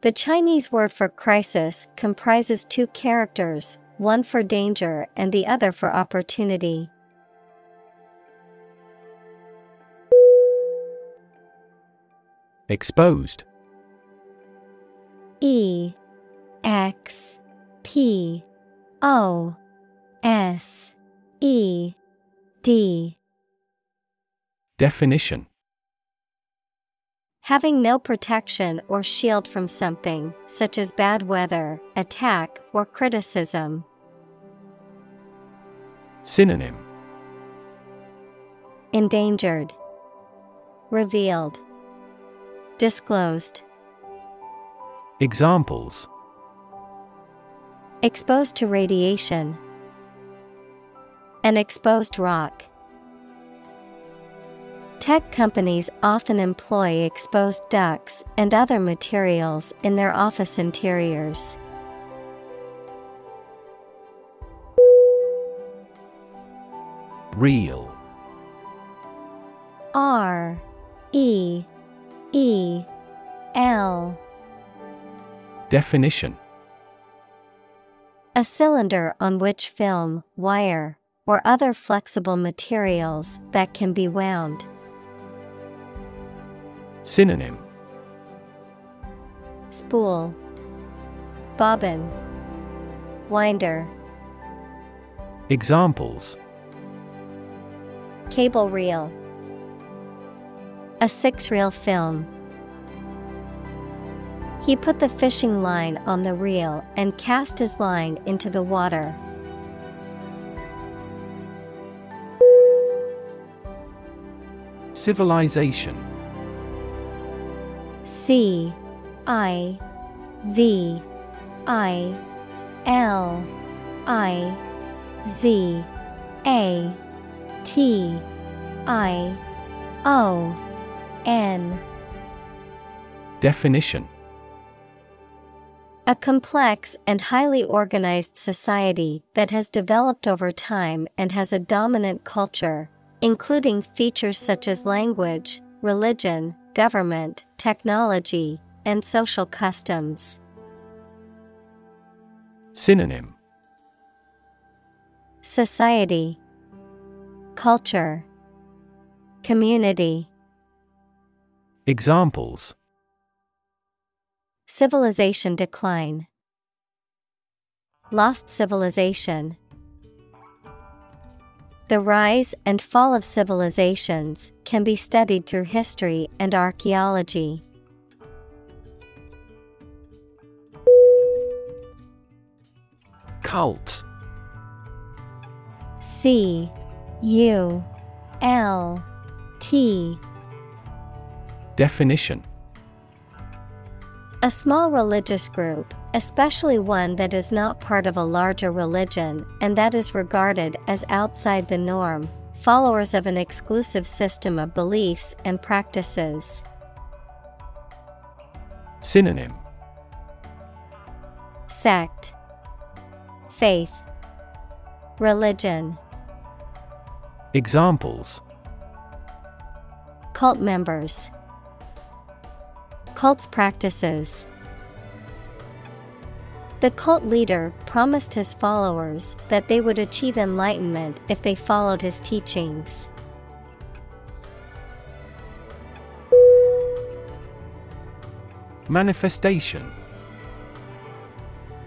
The Chinese word for crisis comprises two characters, one for danger and the other for opportunity. Exposed. E-X-P-O S-E-D. Definition: having no protection or shield from something, such as bad weather, attack, or criticism. Synonym: endangered, revealed, disclosed. Examples: exposed to radiation, an exposed rock. Tech companies often employ exposed ducts and other materials in their office interiors. Real. R-E-E-L. Definition: a cylinder on which film, wire, or other flexible materials that can be wound. Synonym: spool, bobbin, winder. Examples: cable reel, a 6-reel film. He put the fishing line on the reel and cast his line into the water. Civilization. C-I-V-I-L-I-Z-A-T-I-O-N. Definition: a complex and highly organized society that has developed over time and has a dominant culture, including features such as language, religion, government, technology, and social customs. Synonym: society, culture, community. Examples: civilization decline, lost civilization. The rise and fall of civilizations can be studied through history and archaeology. Cult. C-U-L-T. Definition: a small religious group, especially one that is not part of a larger religion and that is regarded as outside the norm, followers of an exclusive system of beliefs and practices. Synonym: sect, faith, Religion. Examples: cult members, cult's practices. The cult leader promised his followers that they would achieve enlightenment if they followed his teachings. Manifestation.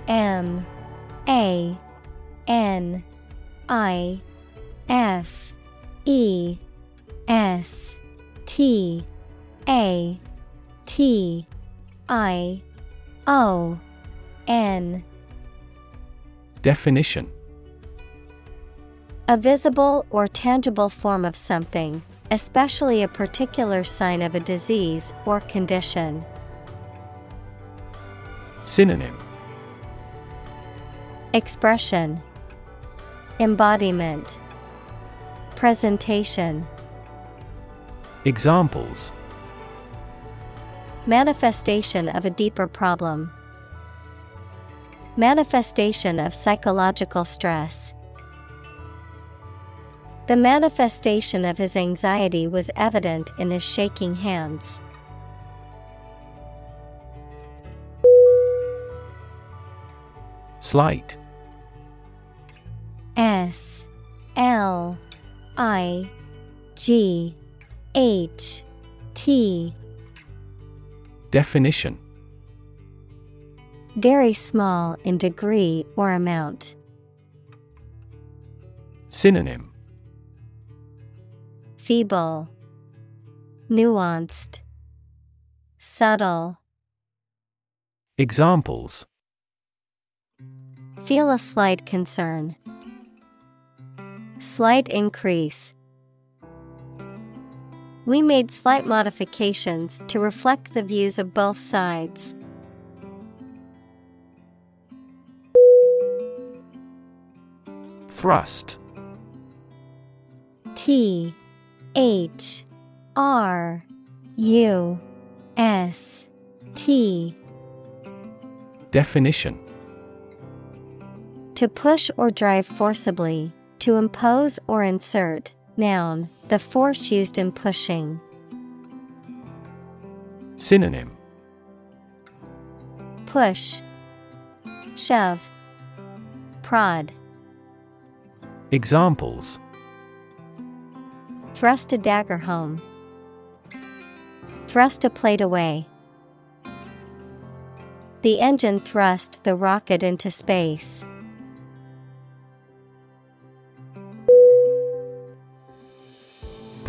M-A-N-I-F-E-S-T-A-T-I-O-N. Definition: a visible or tangible form of something, especially a particular sign of a disease or condition. Synonym: expression, embodiment, presentation. Examples: manifestation of a deeper problem, manifestation of psychological stress. The manifestation of his anxiety was evident in his shaking hands. Slight. S-L-I-G-H-T. Definition: very small in degree or amount. Synonym: feeble, nuanced, subtle. Examples: feel a slight concern, slight increase. We made slight modifications to reflect the views of both sides. Thrust. T-H-R-U-S-T. Definition: to push or drive forcibly, to impose or insert. Noun, the force used in pushing. Synonym: push, shove, prod. Examples: thrust a dagger home, thrust a plate away. The engine thrust the rocket into space.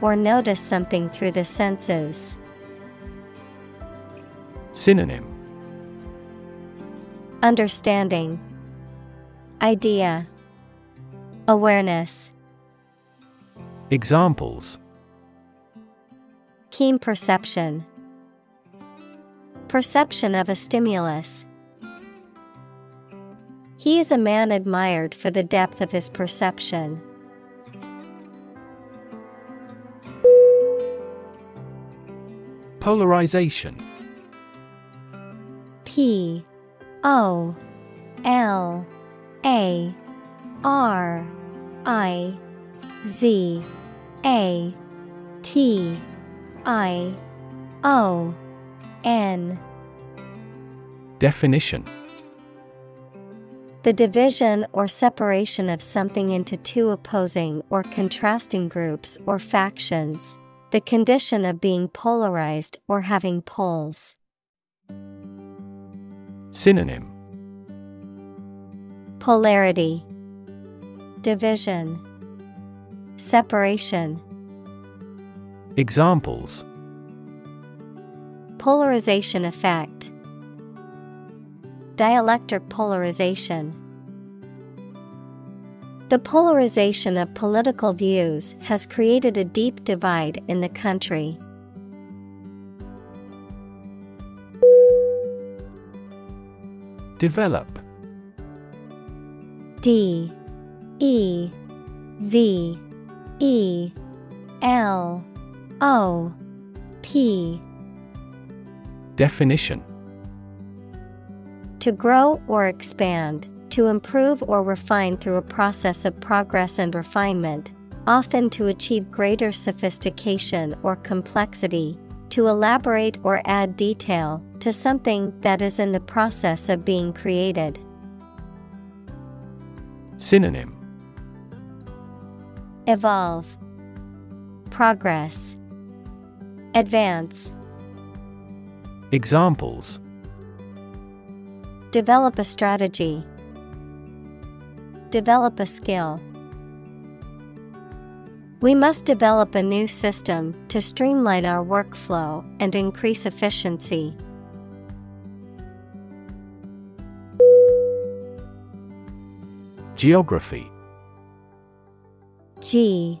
or notice something through the senses. Synonym: understanding, idea, awareness. Examples: keen perception, perception of a stimulus. He is a man admired for the depth of his perception. Polarization. P-O-L-A-R-I-Z-A-T-I-O-N. Definition: the division or separation of something into two opposing or contrasting groups or factions. The condition of being polarized or having poles. Synonym: polarity, division, separation. Examples: polarization effect, dielectric polarization. The polarization of political views has created a deep divide in the country. Develop. D-E-V-E-L-O-P. Definition: to grow or expand, to improve or refine through a process of progress and refinement, often to achieve greater sophistication or complexity, to elaborate or add detail to something that is in the process of being created. Synonym: evolve, progress, advance. Examples: develop a strategy, develop a skill. We must develop a new system to streamline our workflow and increase efficiency. Geography. G-E-O-G-R-A-P-H-Y.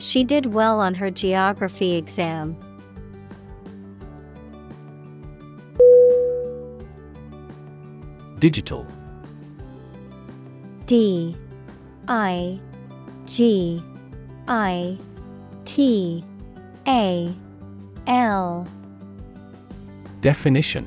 She did well on her geography exam. Digital. D-I-G-I-T-A-L. Definition: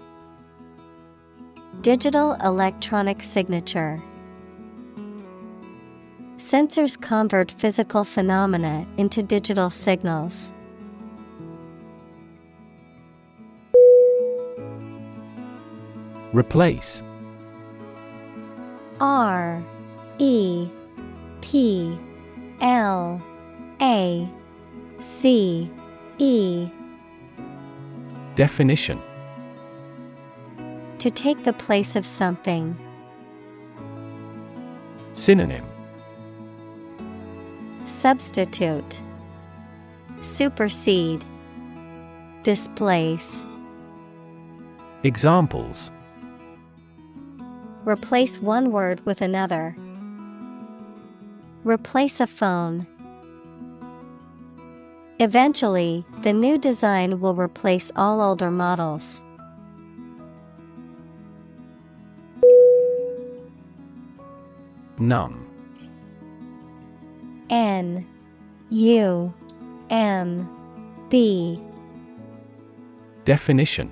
digital electronic signature. Sensors convert physical phenomena into digital signals. Replace. R E P L A C E. Definition: to take the place of something. Synonym: substitute, supersede, displace. Examples: replace one word with another. Replace a phone. Eventually, the new design will replace all older models. Numb. N-U-M-B. Definition: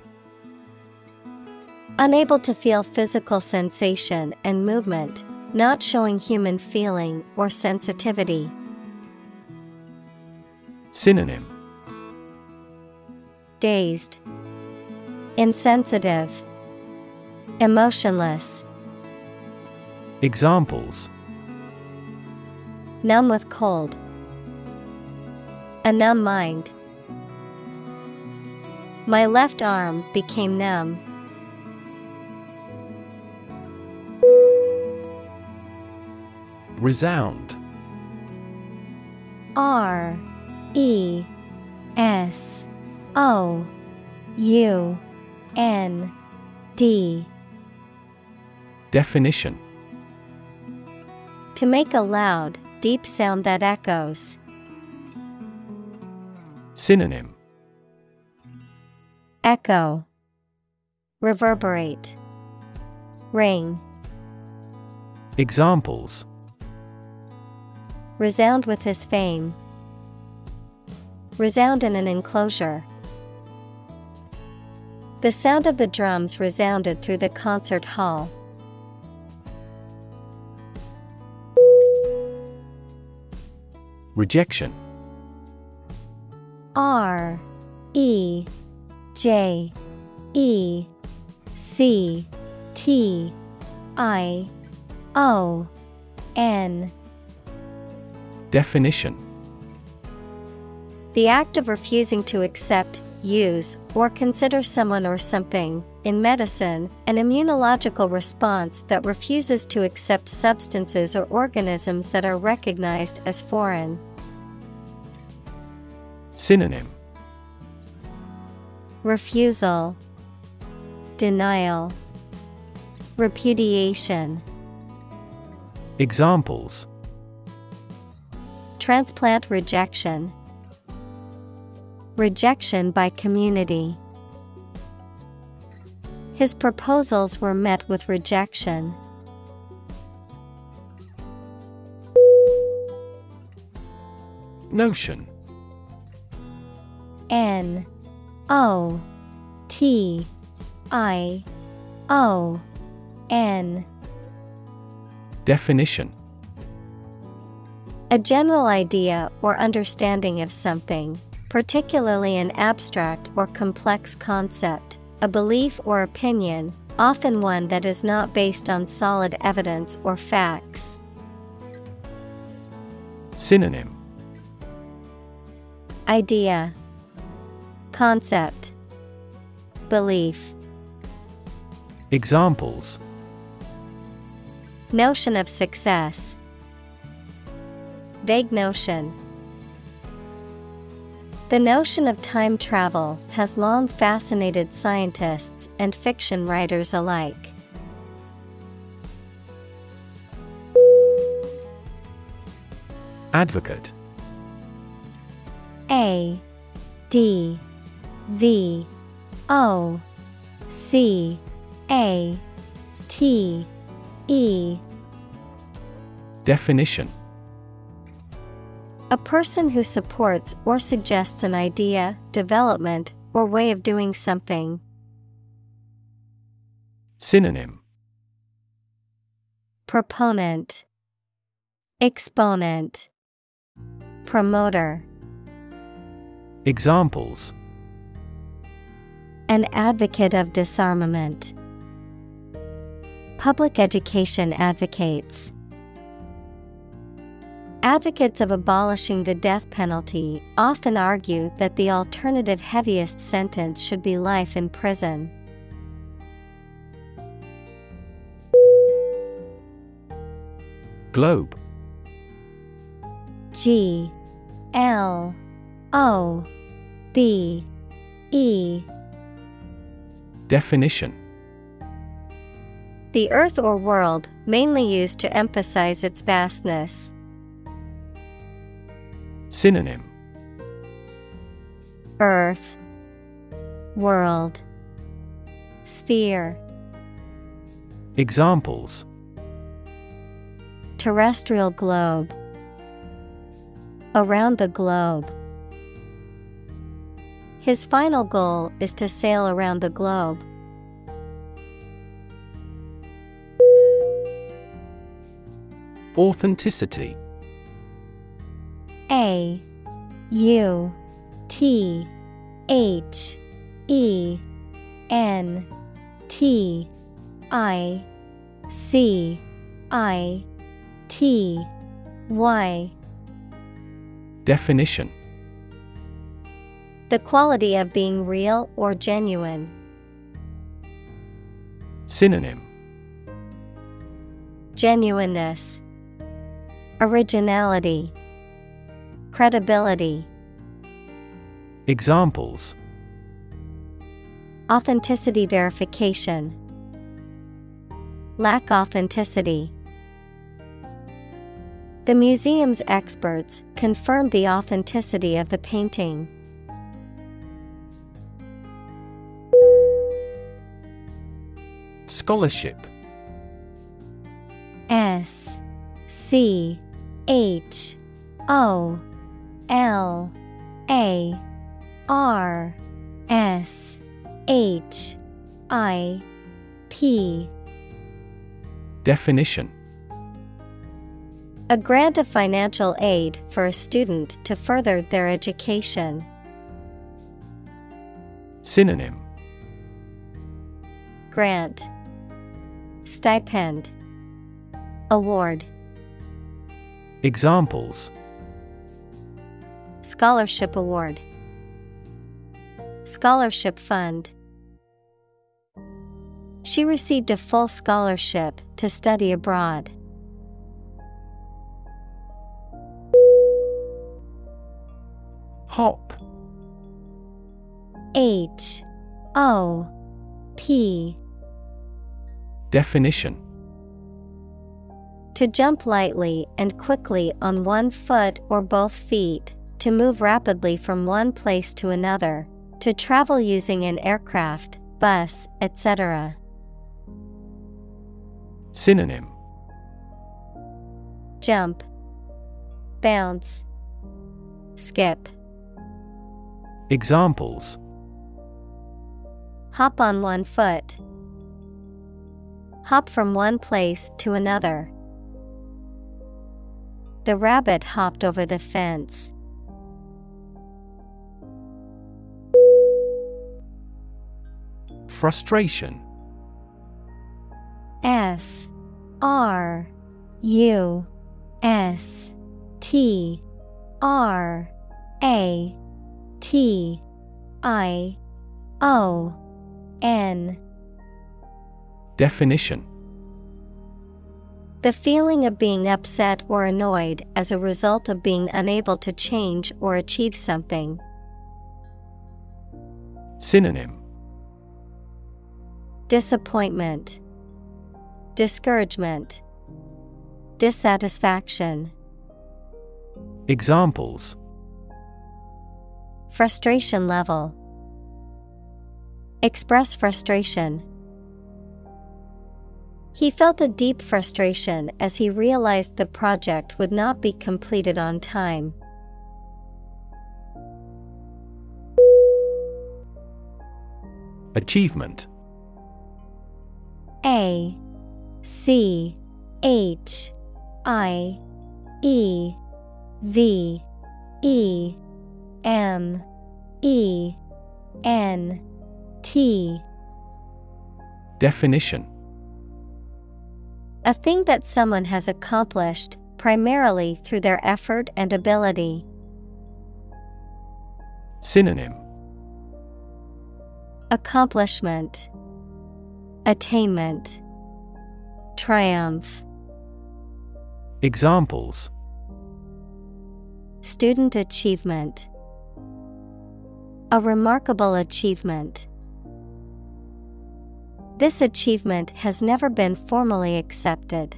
unable to feel physical sensation and movement, not showing human feeling or sensitivity. Synonym: dazed, insensitive, emotionless. Examples: numb with cold, a numb mind. My left arm became numb. Resound. R-E-S-O-U-N-D. Definition: to make a loud, deep sound that echoes. Synonym: echo, reverberate, ring. Examples: resound with his fame. Resound in an enclosure. The sound of the drums resounded through the concert hall. Rejection. R-E-J-E-C-T-I-O-N. Definition: the act of refusing to accept, use, or consider someone or something. In medicine, an immunological response that refuses to accept substances or organisms that are recognized as foreign. Synonym: refusal, denial, repudiation. Examples: transplant rejection. Rejection by community. His proposals were met with rejection. Notion. N-O-T-I-O-N. Definition: a general idea or understanding of something, particularly an abstract or complex concept, a belief or opinion, often one that is not based on solid evidence or facts. Synonym: idea, concept, belief. Examples: notion of success. Vague notion. The notion of time travel has long fascinated scientists and fiction writers alike. Advocate. A-D-V-O-C-A-T-E. Definition: a person who supports or suggests an idea, development, or way of doing something. Synonym: proponent, exponent, promoter. Examples: an advocate of disarmament. Public education advocates. Advocates of abolishing the death penalty often argue that the alternative heaviest sentence should be life in prison. Globe. G-L-O-B-E. Definition: the earth or world, mainly used to emphasize its vastness. Synonym: earth, world, sphere. Examples: terrestrial globe. Around the globe. His final goal is to sail around the globe. Authenticity. A-U-T-H-E-N-T-I-C-I-T-Y. Definition: the quality of being real or genuine. Synonym: genuineness, originality, credibility. Examples: authenticity verification. Lack authenticity. The museum's experts confirmed the authenticity of the painting. Scholarship. S-C-H-O-L-A-R-S-H-I-P. Definition: a grant of financial aid for a student to further their education. Synonym: grant, stipend, award. Examples: scholarship award, scholarship fund. She received a full scholarship to study abroad. Hop. H-O-P. Definition: to jump lightly and quickly on one foot or both feet, to move rapidly from one place to another, to travel using an aircraft, bus, etc. Synonym: jump, bounce, skip. Examples: hop on one foot, hop from one place to another. The rabbit hopped over the fence. Frustration. F-R-U-S-T-R-A-T-I-O-N. Definition: the feeling of being upset or annoyed as a result of being unable to change or achieve something. Synonym: disappointment, discouragement, dissatisfaction. Examples: frustration level, express frustration. He felt a deep frustration as he realized the project would not be completed on time. Achievement. A C H I E V E M E N T. Definition: a thing that someone has accomplished, primarily through their effort and ability. Synonym: accomplishment, attainment, triumph. Examples: student achievement, a remarkable achievement. This achievement has never been formally accepted.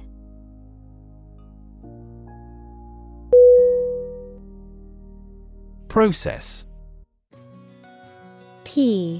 Process. P-R-O-C-E-S-S.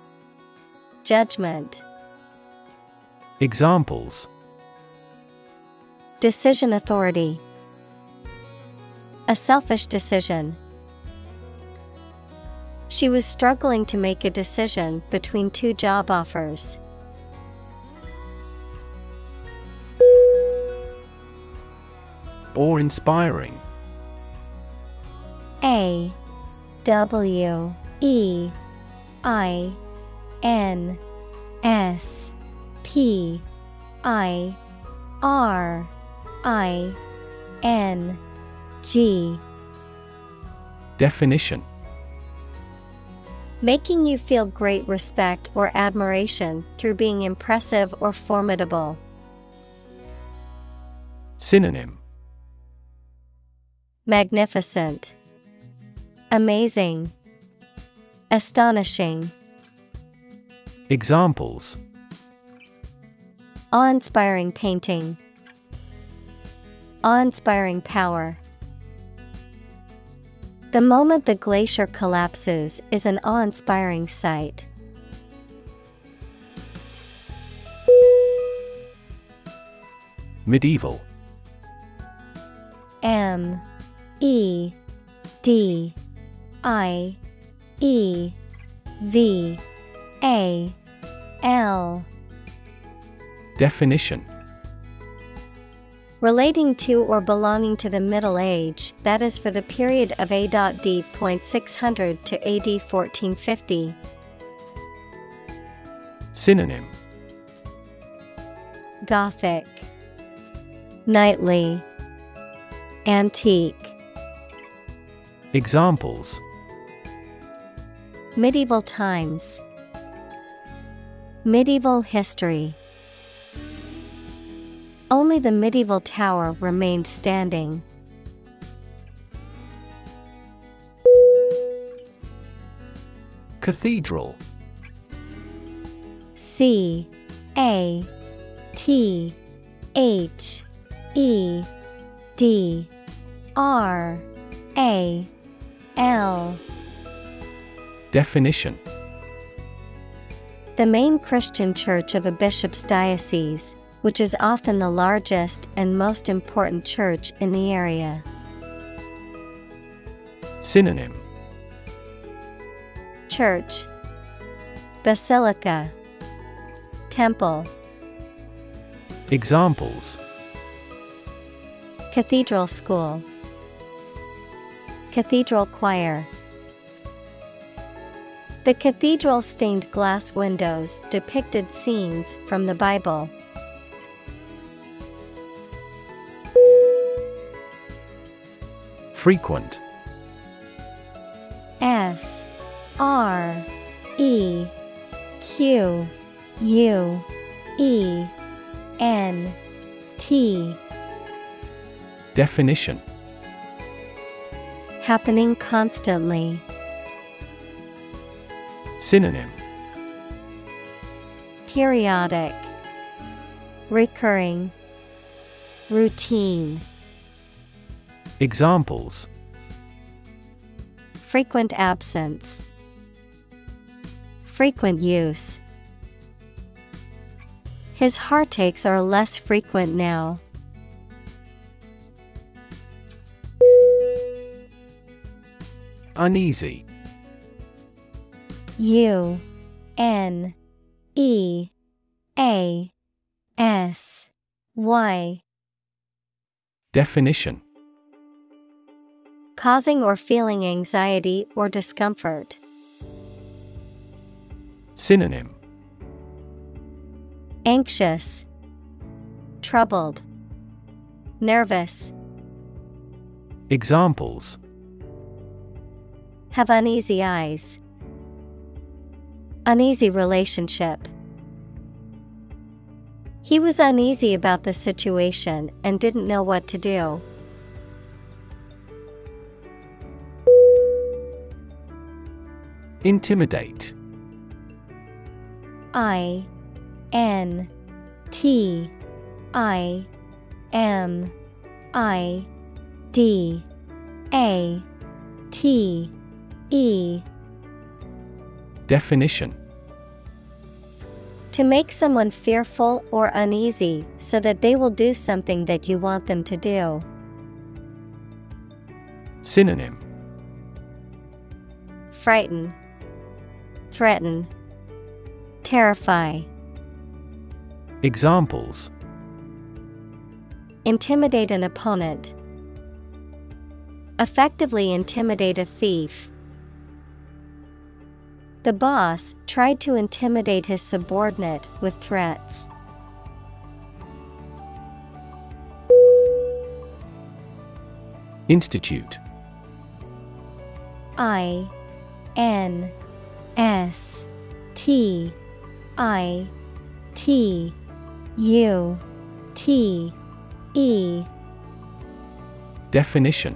judgment. Examples: decision authority, a selfish decision. She was struggling to make a decision between two job offers. Awe-inspiring. AWEINSPIRING. Definition: making you feel great respect or admiration through being impressive or formidable. Synonym: magnificent, amazing, astonishing. Examples: awe-inspiring painting, awe-inspiring power. The moment the glacier collapses is an awe-inspiring sight. Medieval. MEDIEVAL. Definition: relating to or belonging to the Middle Age, that is for the period of A.D. 600 to AD 1450. Synonym: Gothic, knightly, antique. Examples: medieval times, medieval history. Only the medieval tower remained standing. Cathedral. CATHEDRAL. Definition: the main Christian church of a bishop's diocese, which is often the largest and most important church in the area. Synonym: church, basilica, temple. Examples: cathedral school, cathedral choir. The cathedral's stained glass windows depicted scenes from the Bible. Frequent. FREQUENT. Definition: happening constantly. Synonym: periodic, recurring, routine. Examples: frequent absence, frequent use. His heartaches are less frequent now. Uneasy. UNEASY. Definition: causing or feeling anxiety or discomfort. Synonym: anxious, troubled, nervous. Examples: have uneasy eyes, uneasy relationship. He was uneasy about the situation and didn't know what to do. Intimidate. I-N-T-I-M-I-D-A-T-E. Definition. To make someone fearful or uneasy so that they will do something that you want them to do. Synonym. Frighten, threaten, terrify. Examples. Intimidate an opponent. Effectively intimidate a thief. The boss tried to intimidate his subordinate with threats. Institute. I-N-S-T-I-T-U-T-E. Definition.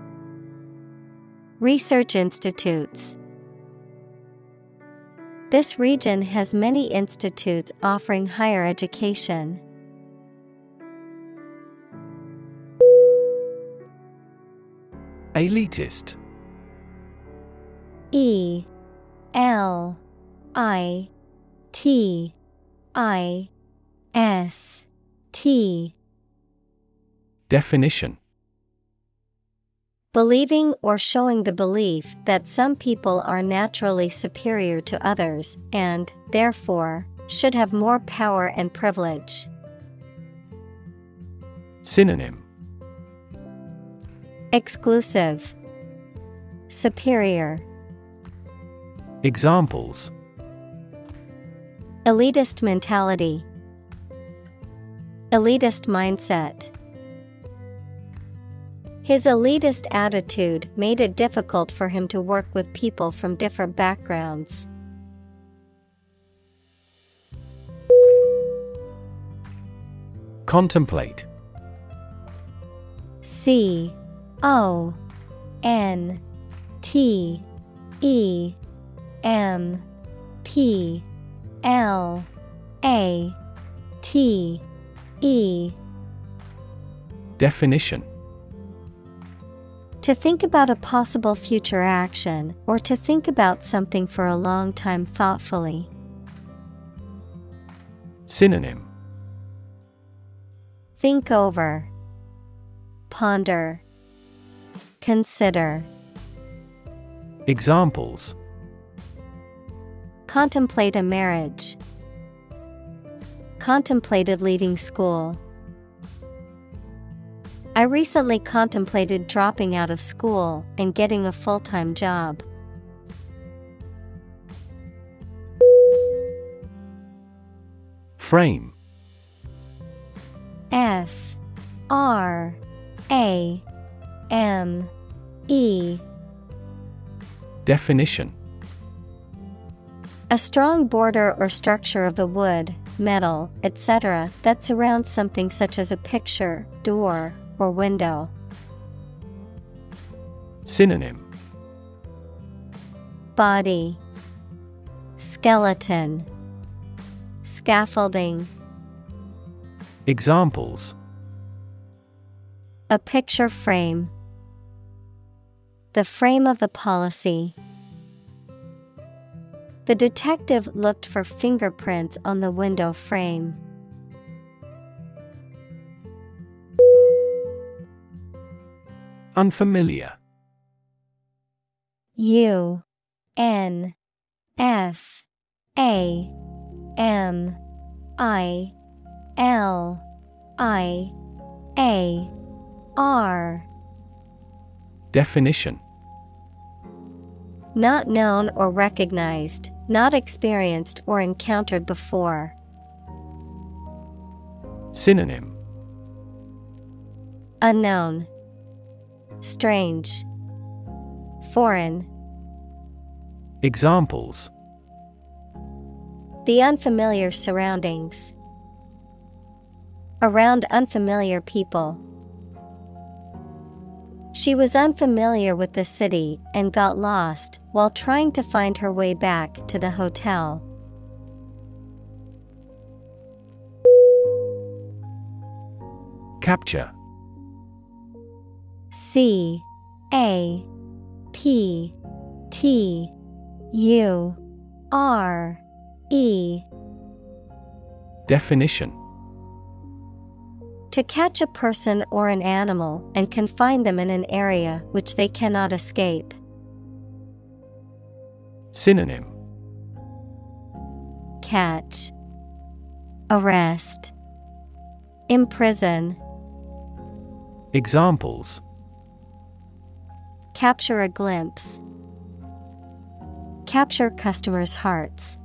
Research institutes. This region has many institutes offering higher education. Elitist. E-L-I-T-I-S-T. Definition. Believing or showing the belief that some people are naturally superior to others and, therefore, should have more power and privilege. Synonym. Exclusive, superior. Examples. Elitist mentality. Elitist mindset. His elitist attitude made it difficult for him to work with people from different backgrounds. Contemplate. C-O-N-T-E-M-P-L-A-T-E. Definition. To think about a possible future action or to think about something for a long time thoughtfully. Synonym. Think over, ponder, consider. Examples. Contemplate a marriage. Contemplated leaving school. I recently contemplated dropping out of school and getting a full-time job. Frame. F-R-A-M-E. Definition. A strong border or structure of the wood, metal, etc. that surrounds something such as a picture, door, or window. Synonym. Body, skeleton, scaffolding. Examples. A picture frame. The frame of the policy. The detective looked for fingerprints on the window frame. Unfamiliar. U-N-F-A-M-I-L-I-A-R. Definition. Not known or recognized, not experienced or encountered before. Synonym: unknown, strange, foreign. Examples: the unfamiliar surroundings, around unfamiliar people. She was unfamiliar with the city and got lost while trying to find her way back to the hotel. Capture. C-A-P-T-U-R-E. Definition: to catch a person or an animal and confine them in an area which they cannot escape. Synonym: catch, arrest, imprison. Examples: capture a glimpse, capture customers' hearts.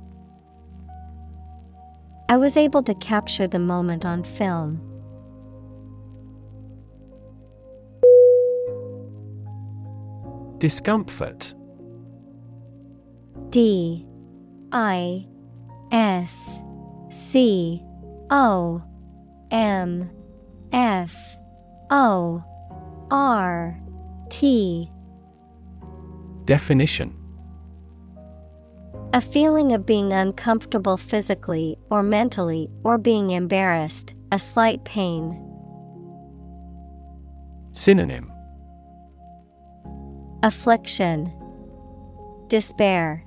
I was able to capture the moment on film. Discomfort. D-I-S-C-O-M-F-O-R-T. Definition: a feeling of being uncomfortable physically or mentally, or being embarrassed, a slight pain. Synonym: affliction, despair,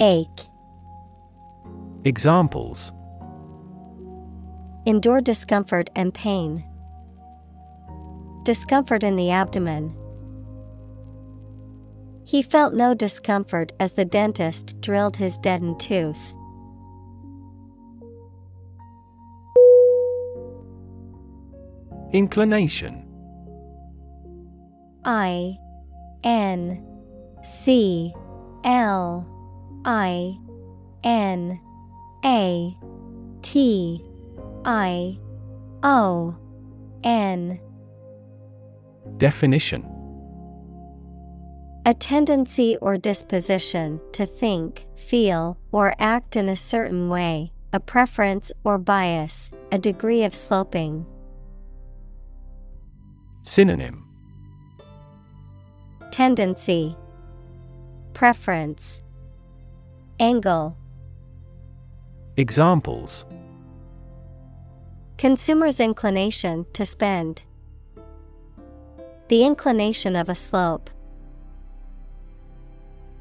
ache. Examples: endure discomfort and pain, discomfort in the abdomen. He felt no discomfort as the dentist drilled his deadened tooth. Inclination. I N-C-L-I-N-A-T-I-O-N. Definition: a tendency or disposition to think, feel, or act in a certain way, a preference or bias, a degree of sloping. Synonym: tendency, preference, angle. Examples: consumer's inclination to spend, the inclination of a slope.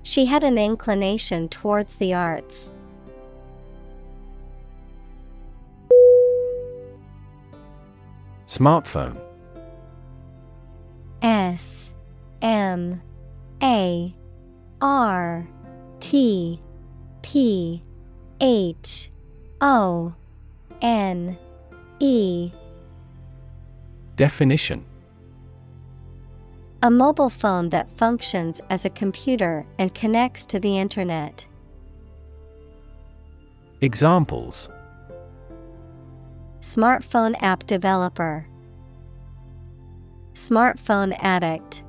She had an inclination towards the arts. Smartphone. S M-A-R-T-P-H-O-N-E. Definition: a mobile phone that functions as a computer and connects to the internet. Examples: smartphone app developer, smartphone addict.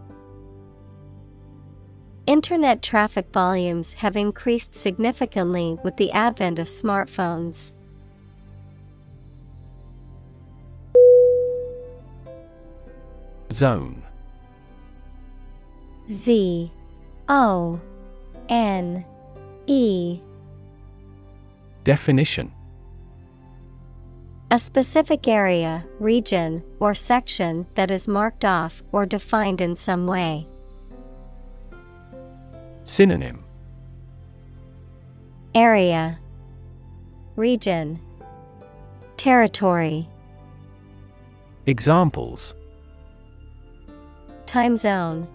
Internet traffic volumes have increased significantly with the advent of smartphones. Zone. Z-O-N-E. Definition: a specific area, region, or section that is marked off or defined in some way. Synonym: area, region, territory. Examples: time zone,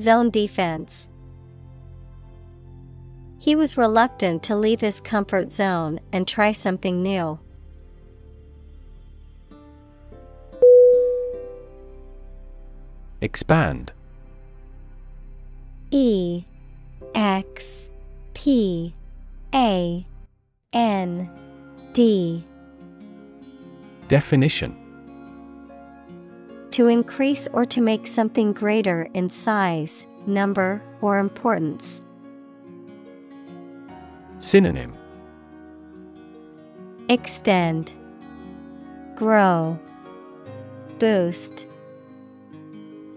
zone defense. He was reluctant to leave his comfort zone and try something new. Expand. E-X-P-A-N-D. Definition: to increase or to make something greater in size, number, or importance. Synonym: extend, grow, boost.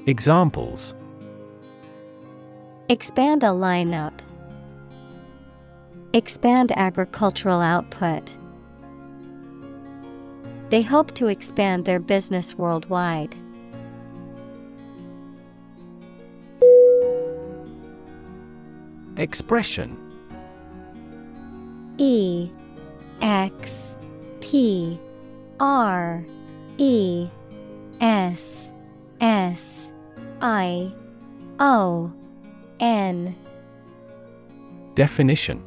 Examples: expand a lineup, expand agricultural output. They hope to expand their business worldwide. Expression: E X P R E S S I O N. Definition: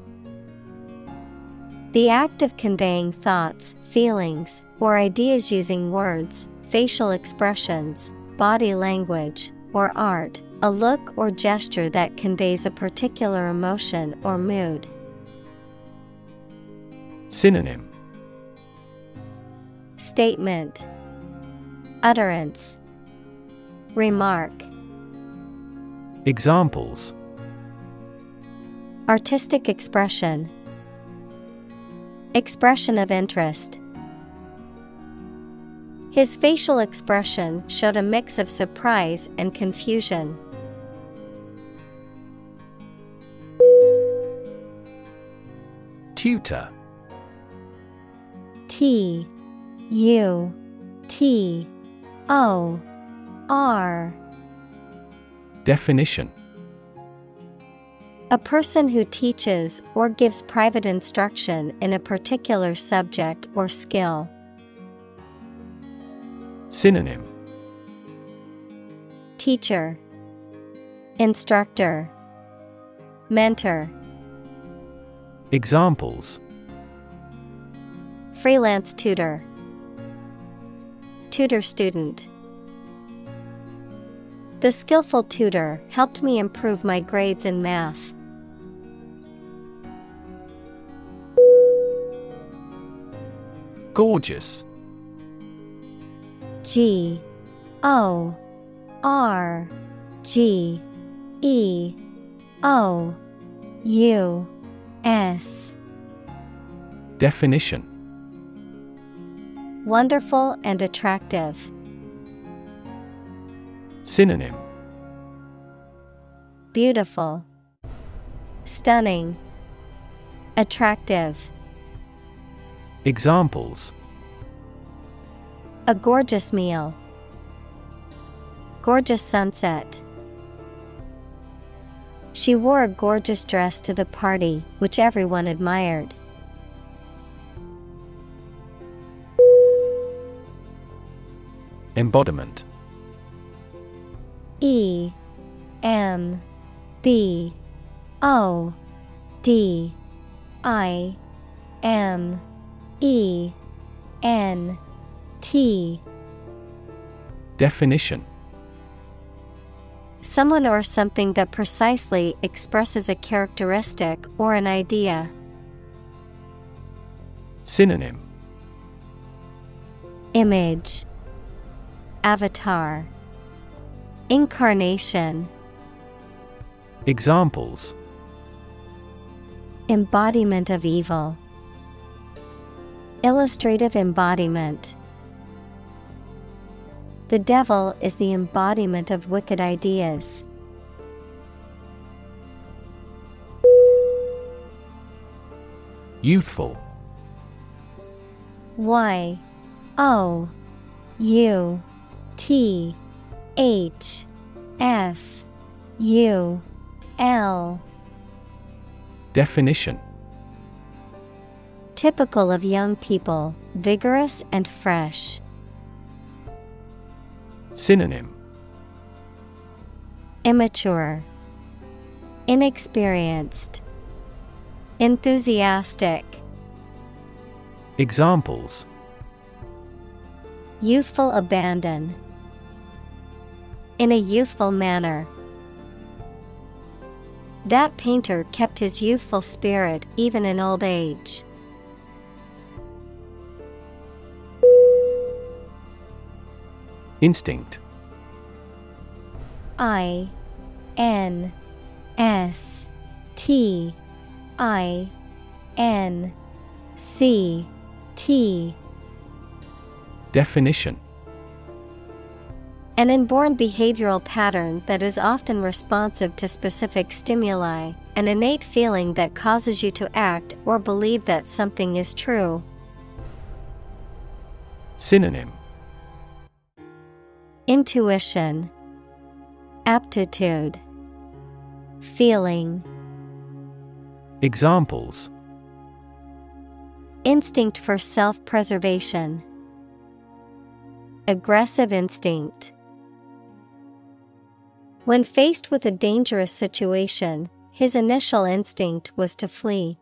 the act of conveying thoughts, feelings, or ideas using words, facial expressions, body language, or art, a look or gesture that conveys a particular emotion or mood. Synonym: statement, utterance, remark. Examples: artistic expression, expression of interest. His facial expression showed a mix of surprise and confusion. Tutor. T U T O R. Definition: a person who teaches or gives private instruction in a particular subject or skill. Synonym: teacher, instructor, mentor. Examples: freelance tutor, tutor student. The skillful tutor helped me improve my grades in math. Gorgeous. G-O-R-G-E-O-U-S. Definition: wonderful and attractive. Synonym: beautiful, stunning, attractive. Examples: a gorgeous meal, gorgeous sunset. She wore a gorgeous dress to the party, which everyone admired. Embodiment. E M B O D I M E N T. Definition: someone or something that precisely expresses a characteristic or an idea. Synonym: image, avatar, incarnation. Examples: embodiment of evil, illustrative embodiment. The devil is the embodiment of wicked ideas. Youthful. Y O U T H F U L. Definition: typical of young people, vigorous and fresh. Synonym: immature, inexperienced, enthusiastic. Examples: youthful abandon, in a youthful manner. That painter kept his youthful spirit even in old age. Instinct. INSTINCT. Definition. An inborn behavioral pattern that is often responsive to specific stimuli, an innate feeling that causes you to act or believe that something is true. Synonym: intuition, aptitude, feeling. Examples: instinct for self-preservation, aggressive instinct. When faced with a dangerous situation, his initial instinct was to flee.